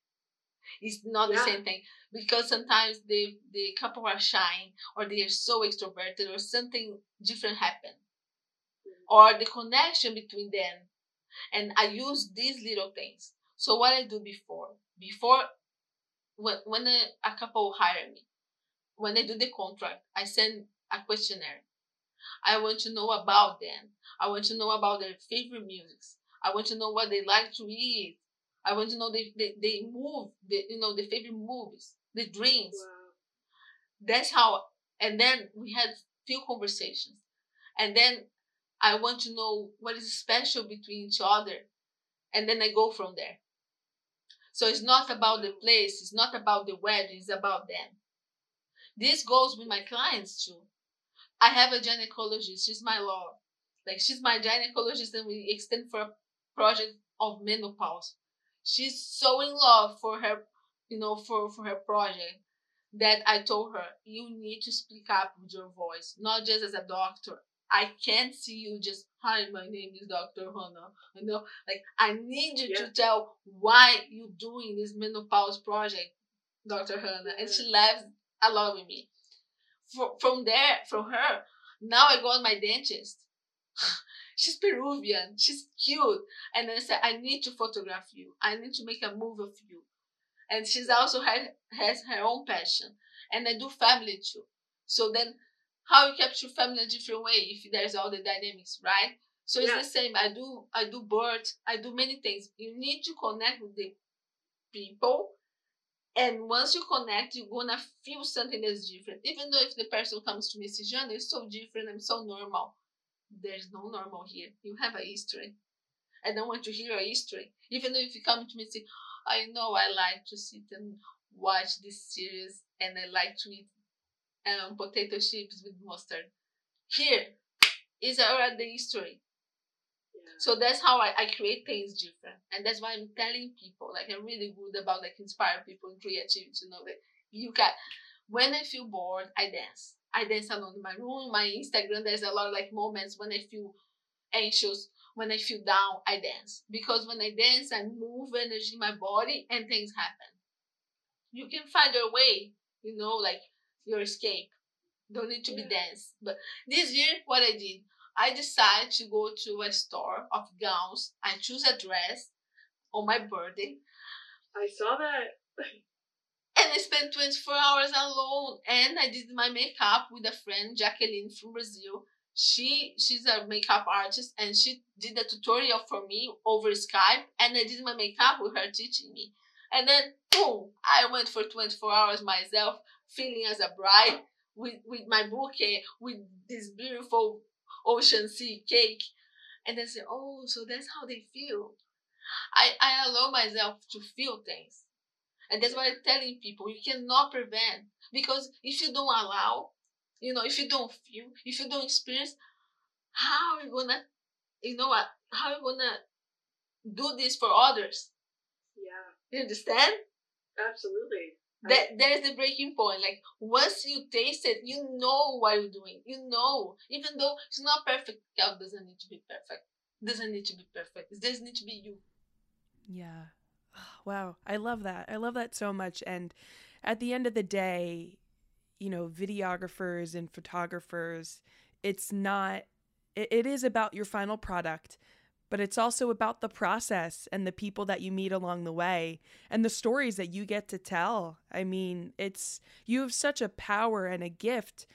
It's not yeah. the same thing, because sometimes the, the couple are shy, or they are so extroverted, or something different happened, mm-hmm. or the connection between them. And I use these little things. So what I do before, before when, when a, a couple hire me, when I do the contract, I send a questionnaire. I want to know about them. I want to know about their favorite music. I want to know what they like to eat. I want to know they they, they move, the, you know, the favorite movies, the dreams. Wow. That's how. And then we had few conversations, and then I want to know what is special between each other, and then I go from there. So it's not about the place, it's not about the wedding, it's about them. This goes with my clients too. I have a gynecologist. She's my law, like she's my gynecologist, and we extend for a project of menopause. She's so in love for her, you know, for, for her project, that I told her, you need to speak up with your voice, not just as a doctor. I can't see you just, hi, my name is Doctor Hannah. You know, like I need you yeah. to tell why you're doing this menopause project, Doctor Hannah. And she laughs along with me. For, from there, from her, now I go on my dentist. She's Peruvian. She's cute. And then I said, I need to photograph you. I need to make a move of you. And she's also had, has her own passion. And I do family too. So then how you capture family in a different way if there's all the dynamics, right? So it's yeah. the same. I do I do birth. I do many things. You need to connect with the people. And once you connect, you're going to feel something that's different. Even though if the person comes to me and says, Jana, it's so different, I'm so normal. There's no normal here. You have a history. I don't want to hear a history. Even though if you come to me and say, I know I like to sit and watch this series, and I like to eat um, potato chips with mustard. Here is already the history. Yeah. So that's how I, I create things different. And that's why I'm telling people, like I'm really good about like inspiring people and creativity, you know, that you can. When I feel bored, I dance. I dance alone in my room, my Instagram. There's a lot of like moments when I feel anxious, when I feel down, I dance. Because when I dance, I move energy in my body and things happen. You can find your way, you know, like your escape. Don't need to yeah. be dance. But this year, what I did, I decided to go to a store of gowns. I choose a dress on my birthday. I saw that. And I spent twenty-four hours alone, and I did my makeup with a friend, Jacqueline from Brazil. She she's a makeup artist, and she did a tutorial for me over Skype, and I did my makeup with her teaching me. And then boom, I went for twenty-four hours myself, feeling as a bride with, with my bouquet, with this beautiful ocean sea cake. And I said, oh, so that's how they feel. I, I allow myself to feel things. And that's what I'm telling people. You cannot prevent. Because if you don't allow, you know, if you don't feel, if you don't experience, how are you going to, you know what, how are you going to do this for others? Yeah. You understand? Absolutely. That There's the breaking point. Like, once you taste it, you know what you're doing. You know. Even though it's not perfect, it doesn't need to be perfect. It doesn't need to be perfect. It doesn't need to be you. Yeah. Wow. I love that. I love that so much. And at the end of the day, you know, videographers and photographers, it's not, it, it is about your final product, but it's also about the process and the people that you meet along the way and the stories that you get to tell. I mean, it's, you have such a power and a gift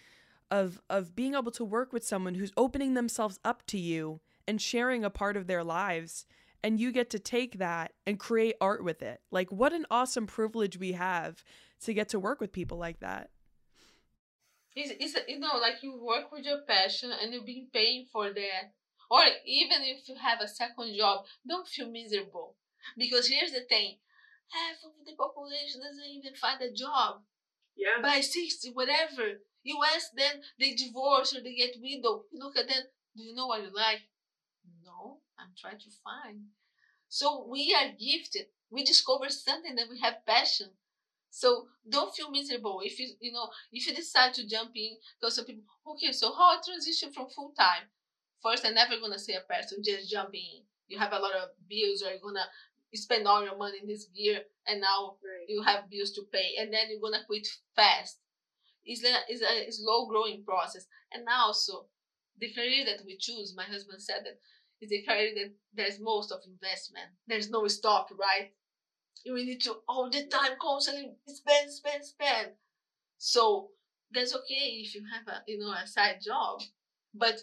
of, of being able to work with someone who's opening themselves up to you and sharing a part of their lives. And you get to take that and create art with it. Like, what an awesome privilege we have to get to work with people like that. It's, it's, you know, like you work with your passion and you've been paying for that. Or even if you have a second job, don't feel miserable. Because here's the thing. Half of the population doesn't even find a job. Yeah. By sixty, whatever. You ask them, they divorce or they get widowed. You look at them, do you know what you like? No, I'm trying to find. So we are gifted. We discover something that we have passion. So don't feel miserable. If you, you know, if you decide to jump in, because some people, okay, so how I transition from full-time? First, I'm never going to say a person, just jump in. You have a lot of bills, or you're going to spend all your money in this year, and now right. you have bills to pay, and then you're going to quit fast. It's a, it's a slow-growing process. And also, the career that we choose, my husband said that, is a career that there's most of investment. There's no stop, right? You really need to all the time constantly spend, spend, spend. So that's okay if you have a you know a side job, but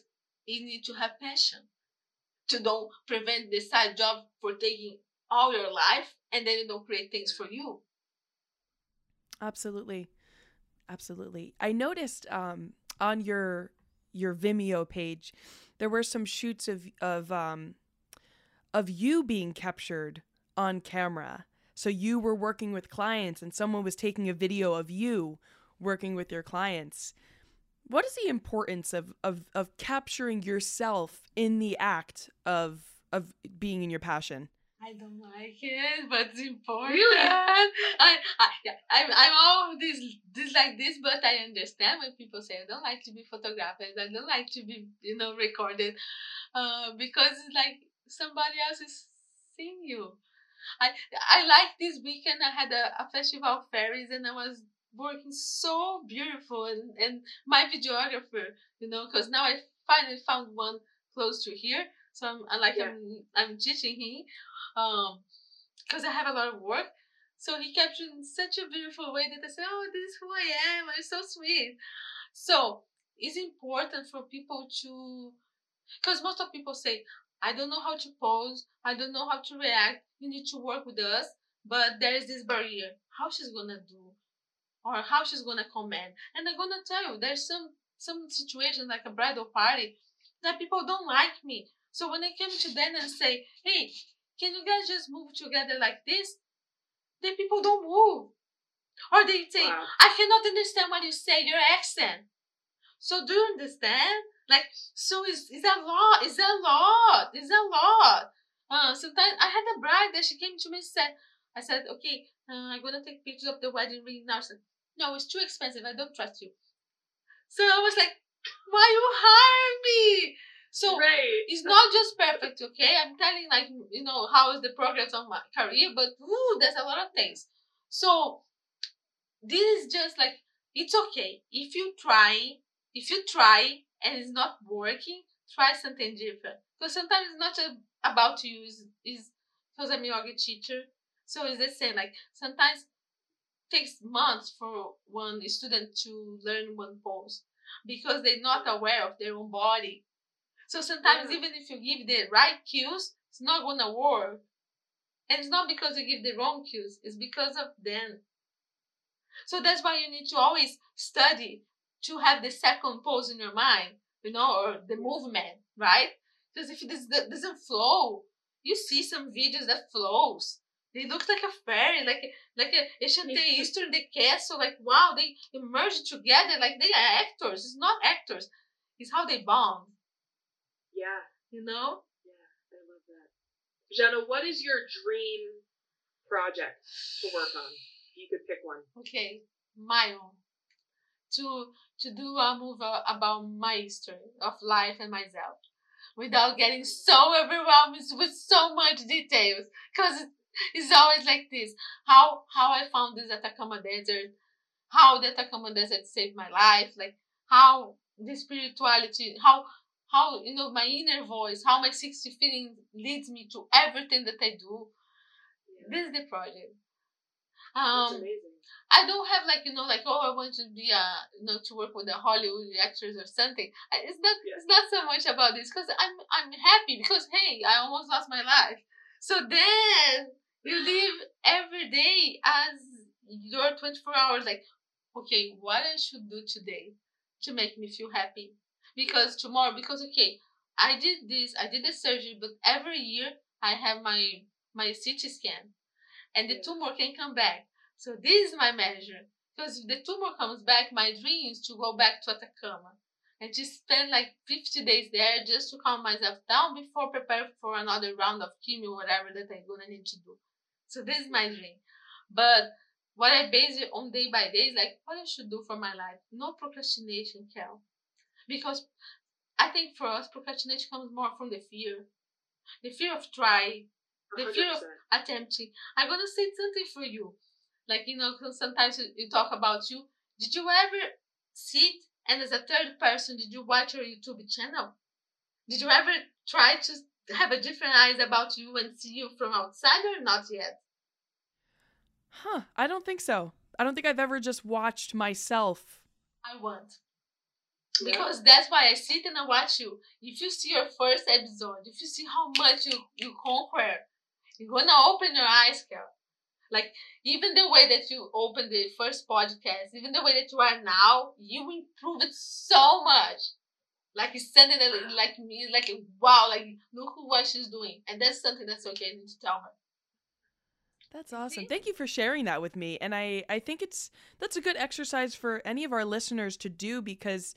you need to have passion to don't prevent the side job for taking all your life and then you don't create things for you. Absolutely, absolutely. I noticed um, on your your Vimeo page, there were some shoots of of um, of you being captured on camera. So you were working with clients and someone was taking a video of you working with your clients. What is the importance of of, of capturing yourself in the act of of being in your passion? I don't like it, but it's important. Really? I, I, I'm, I'm all this, this like this, but I understand when people say, I don't like to be photographed, I don't like to be, you know, recorded, uh, because it's like somebody else is seeing you. I, I like this weekend, I had a, a festival of fairies and I was working so beautiful and, and my videographer, you know, because now I finally found one close to here. So I'm, I'm like, yeah. I'm, I'm teaching him. Um, because I have a lot of work, so he captured in such a beautiful way that I said, oh, this is who I am, I'm so sweet. So it's important for people to, because most of people say, I don't know how to pose, I don't know how to react, you need to work with us, but there is this barrier, how she's gonna do, or how she's gonna comment. And I'm gonna tell you, there's some, some situations like a bridal party that people don't like me. So when I came to them and say, hey, can you guys just move together like this? Then people don't move. Or they say, wow. I cannot understand what you say, your accent. So do you understand? Like, so it's, it's a lot, it's a lot, it's a lot. Uh, sometimes I had a bride that she came to me and said, I said, okay, uh, I'm going to take pictures of the wedding ring now. Said, no, it's too expensive. I don't trust you. So I was like, why you hire me? So right. It's not just perfect, okay? I'm telling, like, you know, how is the progress of my career, but ooh, there's a lot of things. So this is just like, it's okay. If you try, if you try and it's not working, try something different. Because sometimes it's not just about you, it's, it's because I'm a yoga teacher. So it's the same, like sometimes it takes months for one student to learn one pose because they're not aware of their own body. So sometimes yeah. even if you give the right cues, it's not going to work. And it's not because you give the wrong cues. It's because of them. So that's why you need to always study to have the second pose in your mind, you know, or the movement, right? Because if this doesn't flow, you see some videos that flows. They look like a fairy, like like a Enchanté Easter in the castle. Like, wow, they merge together. Like, they are actors. It's not actors. It's how they bond. Yeah. You know? Yeah, I love that. Jana, what is your dream project to work on? You could pick one. Okay. My own. To to do a movie about my history of life and myself without getting so overwhelmed with so much details. Because It's always like this. How how I found this Atacama Desert, how the Atacama Desert saved my life, like how the spirituality, how how you know my inner voice, how my sixty feeling leads me to everything that I do. Yeah. This is the project. Um, That's amazing. I don't have like you know like oh I want to be a you know to work with the Hollywood actors or something. It's not yeah. it's not so much about this because I'm I'm happy because hey I almost lost my life. So then you live every day as your twenty-four hours like okay what I should do today to make me feel happy because tomorrow because okay I did this I did the surgery but every year I have my my C T scan and the tumor can come back. So this is my measure. Because if the tumor comes back, my dream is to go back to Atacama and to spend like fifty days there just to calm myself down before preparing for another round of chemo, whatever that I'm gonna need to do. So this is my dream. But what I base it on day by day is like what I should do for my life. No procrastination, Kel. Because I think for us, procrastination comes more from the fear. The fear of trying, the one hundred percent. Fear of attempting. I'm gonna say something for you. Like, you know, sometimes you talk about you. Did you ever sit and as a third person, did you watch your YouTube channel? Did you ever try to have a different eyes about you and see you from outside or not yet? Huh. I don't think so. I don't think I've ever just watched myself. I want. Because yeah. that's why I sit and I watch you. If you see your first episode, if you see how much you, you conquer, you're going to open your eyes, Kel. Like, even the way that you opened the first podcast, even the way that you are now, you improved it so much. Like, it's sending it like me, like, wow, like, look what she's doing. And that's something that's okay. I need to tell her. That's awesome. See? Thank you for sharing that with me. And I, I think it's, that's a good exercise for any of our listeners to do because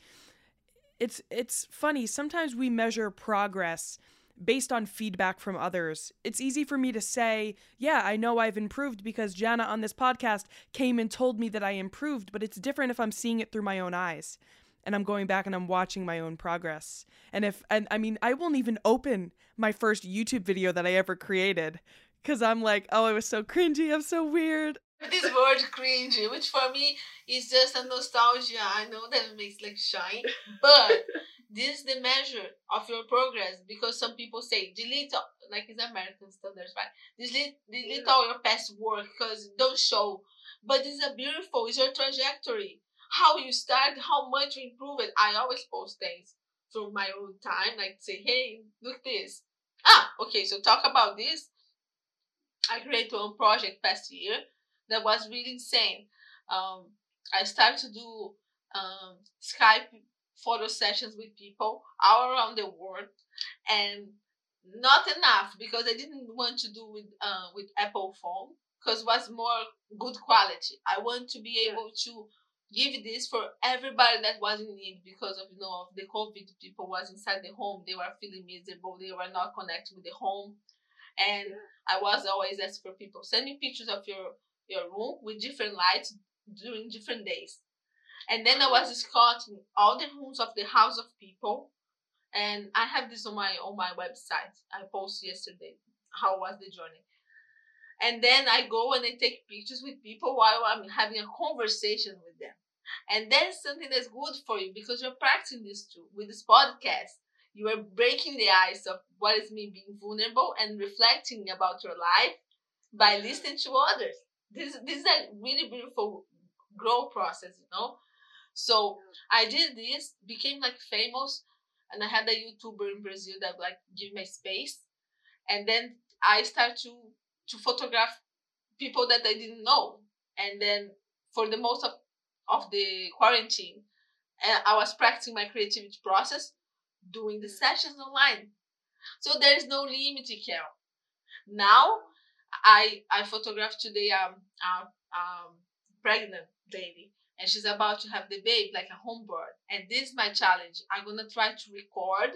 it's, it's funny. Sometimes we measure progress based on feedback from others. It's easy for me to say, yeah, I know I've improved because Jana on this podcast came and told me that I improved, but it's different if I'm seeing it through my own eyes and I'm going back and I'm watching my own progress. And if, and I mean, I won't even open my first YouTube video that I ever created because I'm like, oh, I was so cringy. I'm so weird. This word cringy, which for me is just a nostalgia. I know that it makes like shine, but this is the measure of your progress because some people say delete, like it's American standards, right? Delete, delete yeah. all your past work because don't show. But it's a beautiful, it's your trajectory. How you start, how much you improve it. I always post things through my own time, like say, hey, look this. Ah, okay, so talk about this. I created one project past year that was really insane. Um, I started to do um, Skype photo sessions with people all around the world, and not enough because I didn't want to do with uh, with Apple phone because it was more good quality. I want to be able to give this for everybody that was in need because of you know of the COVID. People was inside the home, they were feeling miserable, they were not connected with the home, and I was always asking for people send me pictures of your your room with different lights during different days. And then I was scouting all the rooms of the house of people. And I have this on my on my website. I posted yesterday how was the journey. And then I go and I take pictures with people while I'm having a conversation with them. And that's something that's good for you because you're practicing this too. With this podcast, you are breaking the ice of what is me being vulnerable and reflecting about your life by listening to others. This, this is a really beautiful growth process, you know? So I did this, became like famous, and I had a YouTuber in Brazil that like give me space. And then I started to, to photograph people that I didn't know. And then for the most of, of the quarantine, and I was practicing my creativity process, doing the sessions online. So there is no limit, Kel. Now I I photographed today um um um pregnant lady. And she's about to have the baby, like a home birth. And this is my challenge. I'm going to try to record.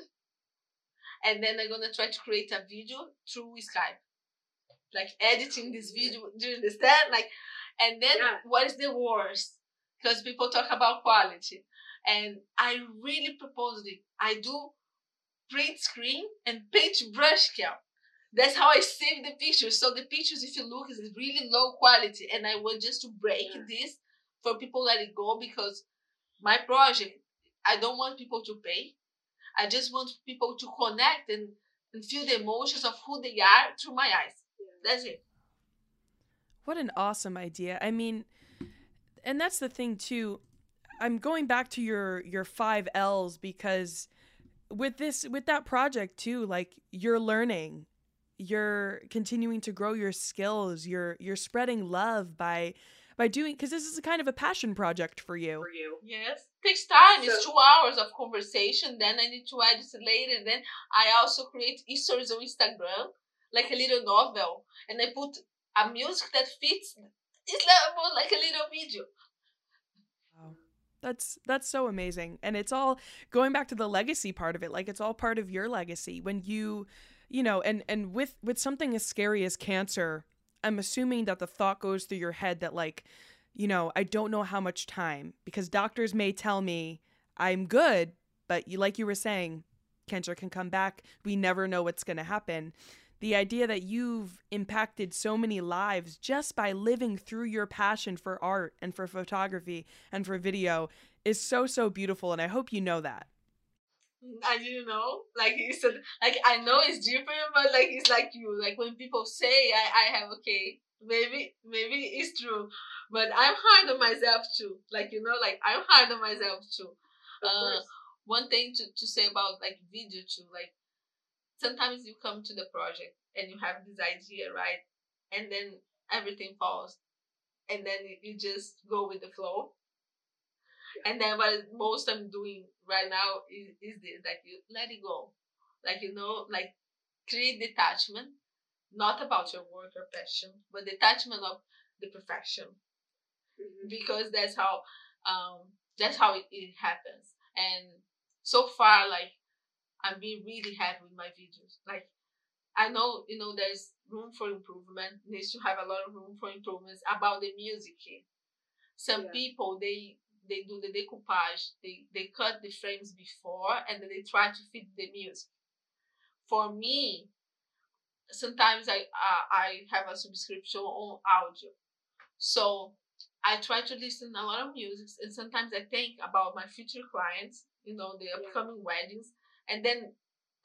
And then I'm going to try to create a video through Skype. Like editing this video, do you understand? Like, and then yeah. what is the worst? Because people talk about quality. And I really proposed it. I do print screen and paintbrush, Kel. That's how I saved the pictures. So the pictures, if you look, is really low quality. And I want just to break yeah. this for people let it go, because my project, I don't want people to pay. I just want people to connect and, and feel the emotions of who they are through my eyes. Yeah. That's it. What an awesome idea. I mean, and that's the thing too. I'm going back to your, your five L's, because with this, with that project too, like you're learning, you're continuing to grow your skills, you're, you're spreading love by, by doing, because this is a kind of a passion project for you. For you. Yes. It takes time. So, it's two hours of conversation. Then I need to edit it later. Then I also create stories on Instagram, like a little novel. And I put a music that fits. It's like a little video. That's that's so amazing. And it's all going back to the legacy part of it. Like it's all part of your legacy when you, you know, and, and with, with something as scary as cancer, I'm assuming that the thought goes through your head that like, you know, I don't know how much time, because doctors may tell me I'm good, but you, like you were saying, cancer can come back. We never know what's going to happen. The idea that you've impacted so many lives just by living through your passion for art and for photography and for video is so, so beautiful. And I hope you know that. I didn't know. Like, it's a, like I know it's different, but like it's like you. Like when people say I, I have, okay, maybe maybe it's true. But I'm hard on myself too. Like, you know, like I'm hard on myself too. Uh, one thing to, to say about like video too, like, sometimes you come to the project and you have this idea, right? And then everything falls. And then you just go with the flow. Yeah. And then what most I'm doing right now is, is this, like you let it go. Like, you know, like create detachment, not about your work or passion, but detachment of the perfection. Mm-hmm. Because that's how, um, that's how it, it happens. And so far, like, I've been really happy with my videos. Like, I know, you know, there's room for improvement. Needs to have a lot of room for improvements about the music. Some yeah. people, they they do the decoupage. They, they cut the frames before, and then they try to fit the music. For me, sometimes I uh, I have a subscription on audio. So I try to listen to a lot of music, and sometimes I think about my future clients, you know, the upcoming yeah. weddings. And then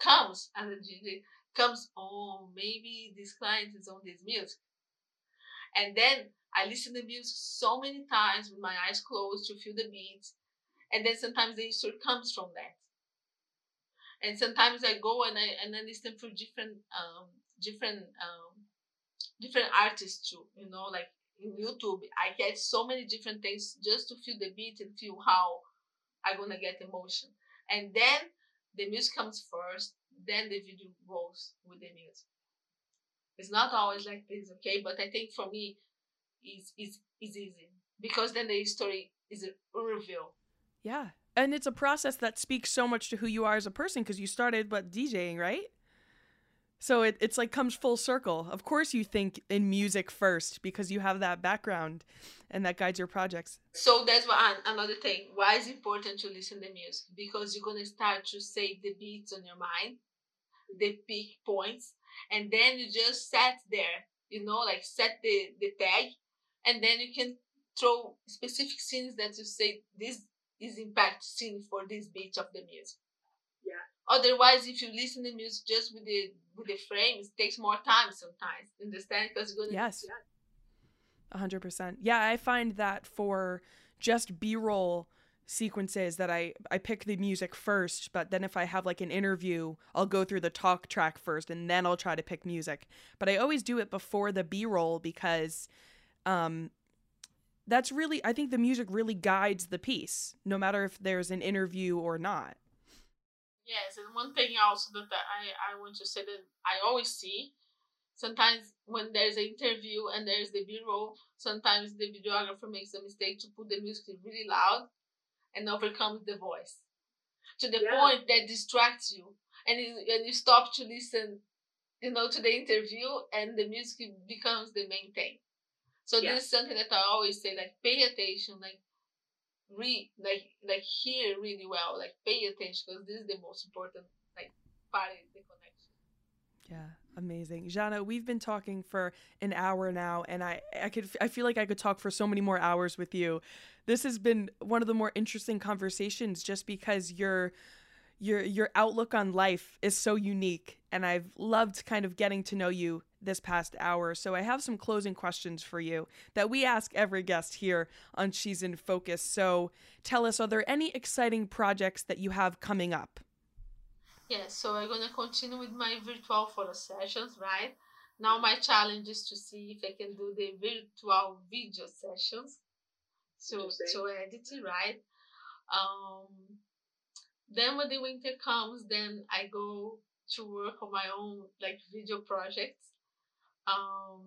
comes, and then comes, oh, maybe this client is on this music. And then I listen to the music so many times with my eyes closed to feel the beats. And then sometimes the history comes from that. And sometimes I go and I, and I listen for different, um, different, um, different artists too. You know, like in YouTube, I get so many different things just to feel the beat and feel how I'm going to get emotion. And then the music comes first, then the video goes with the music. It's not always like this, okay? But I think for me, it's, it's, it's easy. Because then the story is a reveal. Yeah. And it's a process that speaks so much to who you are as a person, because you started, what, DJing, right? So it, it's like comes full circle. Of course you think in music first, because you have that background and that guides your projects. So that's one, another thing. Why is it important to listen to music? Because you're going to start to save the beats on your mind, the peak points, and then you just set there, you know, like set the, the tag, and then you can throw specific scenes that you say, this is impact scene for this beat of the music. Yeah. Otherwise, if you listen to music just with the with the frames, it takes more time sometimes. Understand? Because you're gonna yes, a hundred percent. Yeah, I find that for just B-roll sequences that I I pick the music first, but then if I have like an interview, I'll go through the talk track first, and then I'll try to pick music. But I always do it before the B-roll, because um, that's really, I think the music really guides the piece, no matter if there's an interview or not. Yes, and one thing also that I, I want to say that I always see, sometimes when there's an interview and there's the B-roll, sometimes the videographer makes a mistake to put the music really loud and overcomes the voice to the yeah. point that distracts you, and you, and you stop to listen, you know, to the interview, and the music becomes the main thing. So yeah. this is something that I always say, like pay attention, like read, like like hear really well, like pay attention, because this is the most important like part of the connection. Yeah, Amazing. Jana, we've been talking for an hour now, and I, I could I feel like I could talk for so many more hours with you. This has been one of the more interesting conversations just because your your your outlook on life is so unique, and I've loved kind of getting to know you this past hour. So I have some closing questions for you that we ask every guest here on She's in Focus. So tell us, are there any exciting projects that you have coming up? Yeah, so I'm gonna continue with my virtual photo sessions, right? Now my challenge is to see if I can do the virtual video sessions to to edit it, right? Um, then when the winter comes, then I go to work on my own like video projects. Um,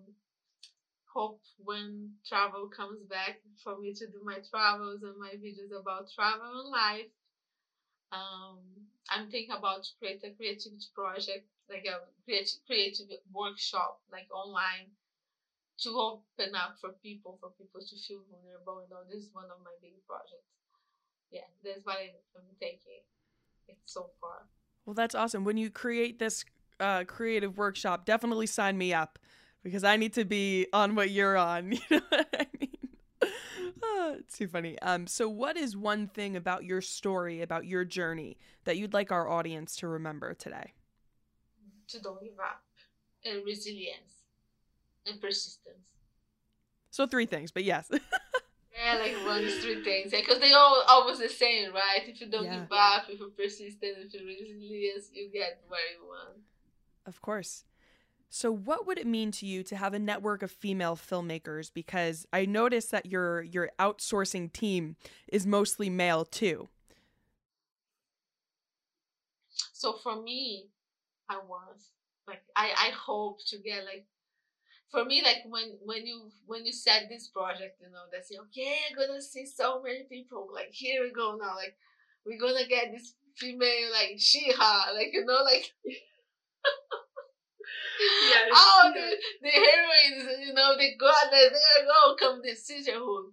hope when travel comes back for me to do my travels and my videos about travel and life. Um, I'm thinking about to create a creativity project, like a creative, creative workshop, like online, to open up for people, for people to feel vulnerable. You know, this is one of my big projects. Yeah, that's what I'm taking it so far. Well, that's awesome. When you create this uh, creative workshop, definitely sign me up because I need to be on what you're on. You know what I mean? Oh, it's too funny. Um, so what is one thing about your story, about your journey, that you'd like our audience to remember today? To don't give up, and resilience, and persistence. So three things, but yes. Yeah, like one is three things. Because they're all almost the same, right? If you don't yeah. give up, if you're persistent, if you're resilient, you get where you want. Of course. So what would it mean to you to have a network of female filmmakers? Because I noticed that your your outsourcing team is mostly male too. So for me, I was like I, I hope to get like for me like when when you when you set this project, you know, that's okay, I'm gonna see so many people, like here we go now, like we're gonna get this female like she-ha, like you know, like yes. Oh, the, the heroines, you know, the goddess, there you go, come the sisterhood.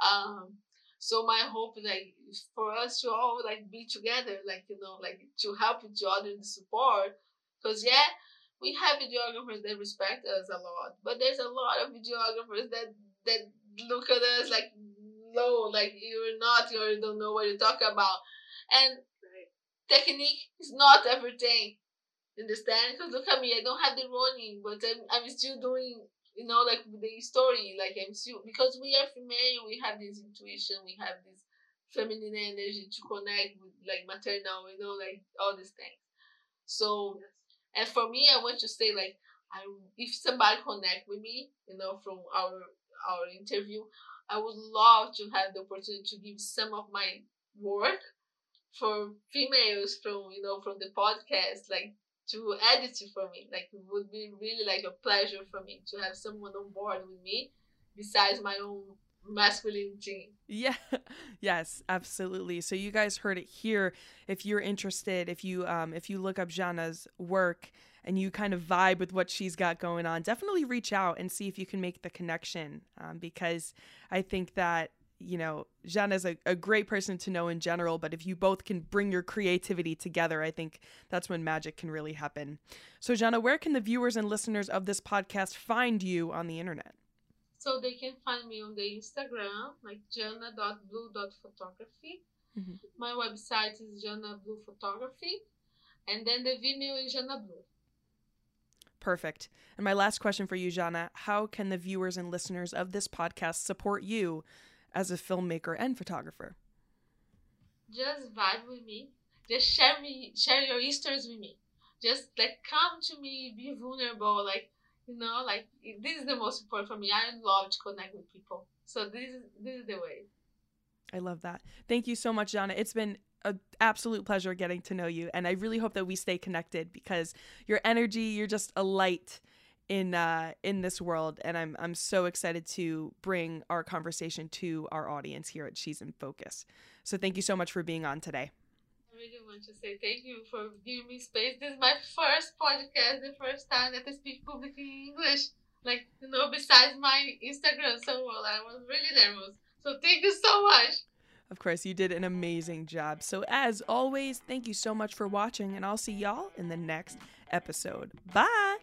Um, so my hope is like for us to all like be together, like, you know, like to help each other and support. Because yeah, we have videographers that respect us a lot, but there's a lot of videographers that that look at us like low, like you're not, you don't know what you're talking about. And technique is not everything. Understand? Because look at me, I don't have the running, but I'm, I'm still doing, you know, like the story, like I'm still, because we are female, we have this intuition, we have this feminine energy to connect with like maternal, you know, like all these things. So, and for me, I want to say like, I, if somebody connect with me, you know, from our, our interview, I would love to have the opportunity to give some of my work for females from, you know, from the podcast, like, to edit it for me. Like it would be really like a pleasure for me to have someone on board with me besides my own masculine team. Yeah. Yes, absolutely. So you guys heard it here. If you're interested, if you um if you look up Jana's work and you kind of vibe with what she's got going on, definitely reach out and see if you can make the connection. Um, because I think that, you know, Jana's a, a great person to know in general, but if you both can bring your creativity together, I think that's when magic can really happen. So Jana, where can the viewers and listeners of this podcast find you on the internet? So they can find me on the Instagram, like jana dot blue dot photography. Mm-hmm. My website is Jana Blue Photography, and then the Vimeo is Jana Blue. Perfect. And my last question for you, Jana, how can the viewers and listeners of this podcast support you as a filmmaker and photographer? Just vibe with me. Just share me, share your stories with me. Just like come to me, be vulnerable. Like, you know, like this is the most important for me. I love to connect with people. So this is, this is the way. I love that. Thank you so much, Jana. It's been an absolute pleasure getting to know you. And I really hope that we stay connected because your energy, you're just a light in uh in this world, and I'm I'm so excited to bring our conversation to our audience here at She's in Focus. So thank you so much for being on today. I really want to say thank you for giving me space. This is my first podcast, the first time that I speak publicly in English, like, you know, besides my Instagram. So well, I was really nervous. So thank you so much. Of course, you did an amazing job. So as always, thank you so much for watching, and I'll see y'all in the next episode. Bye.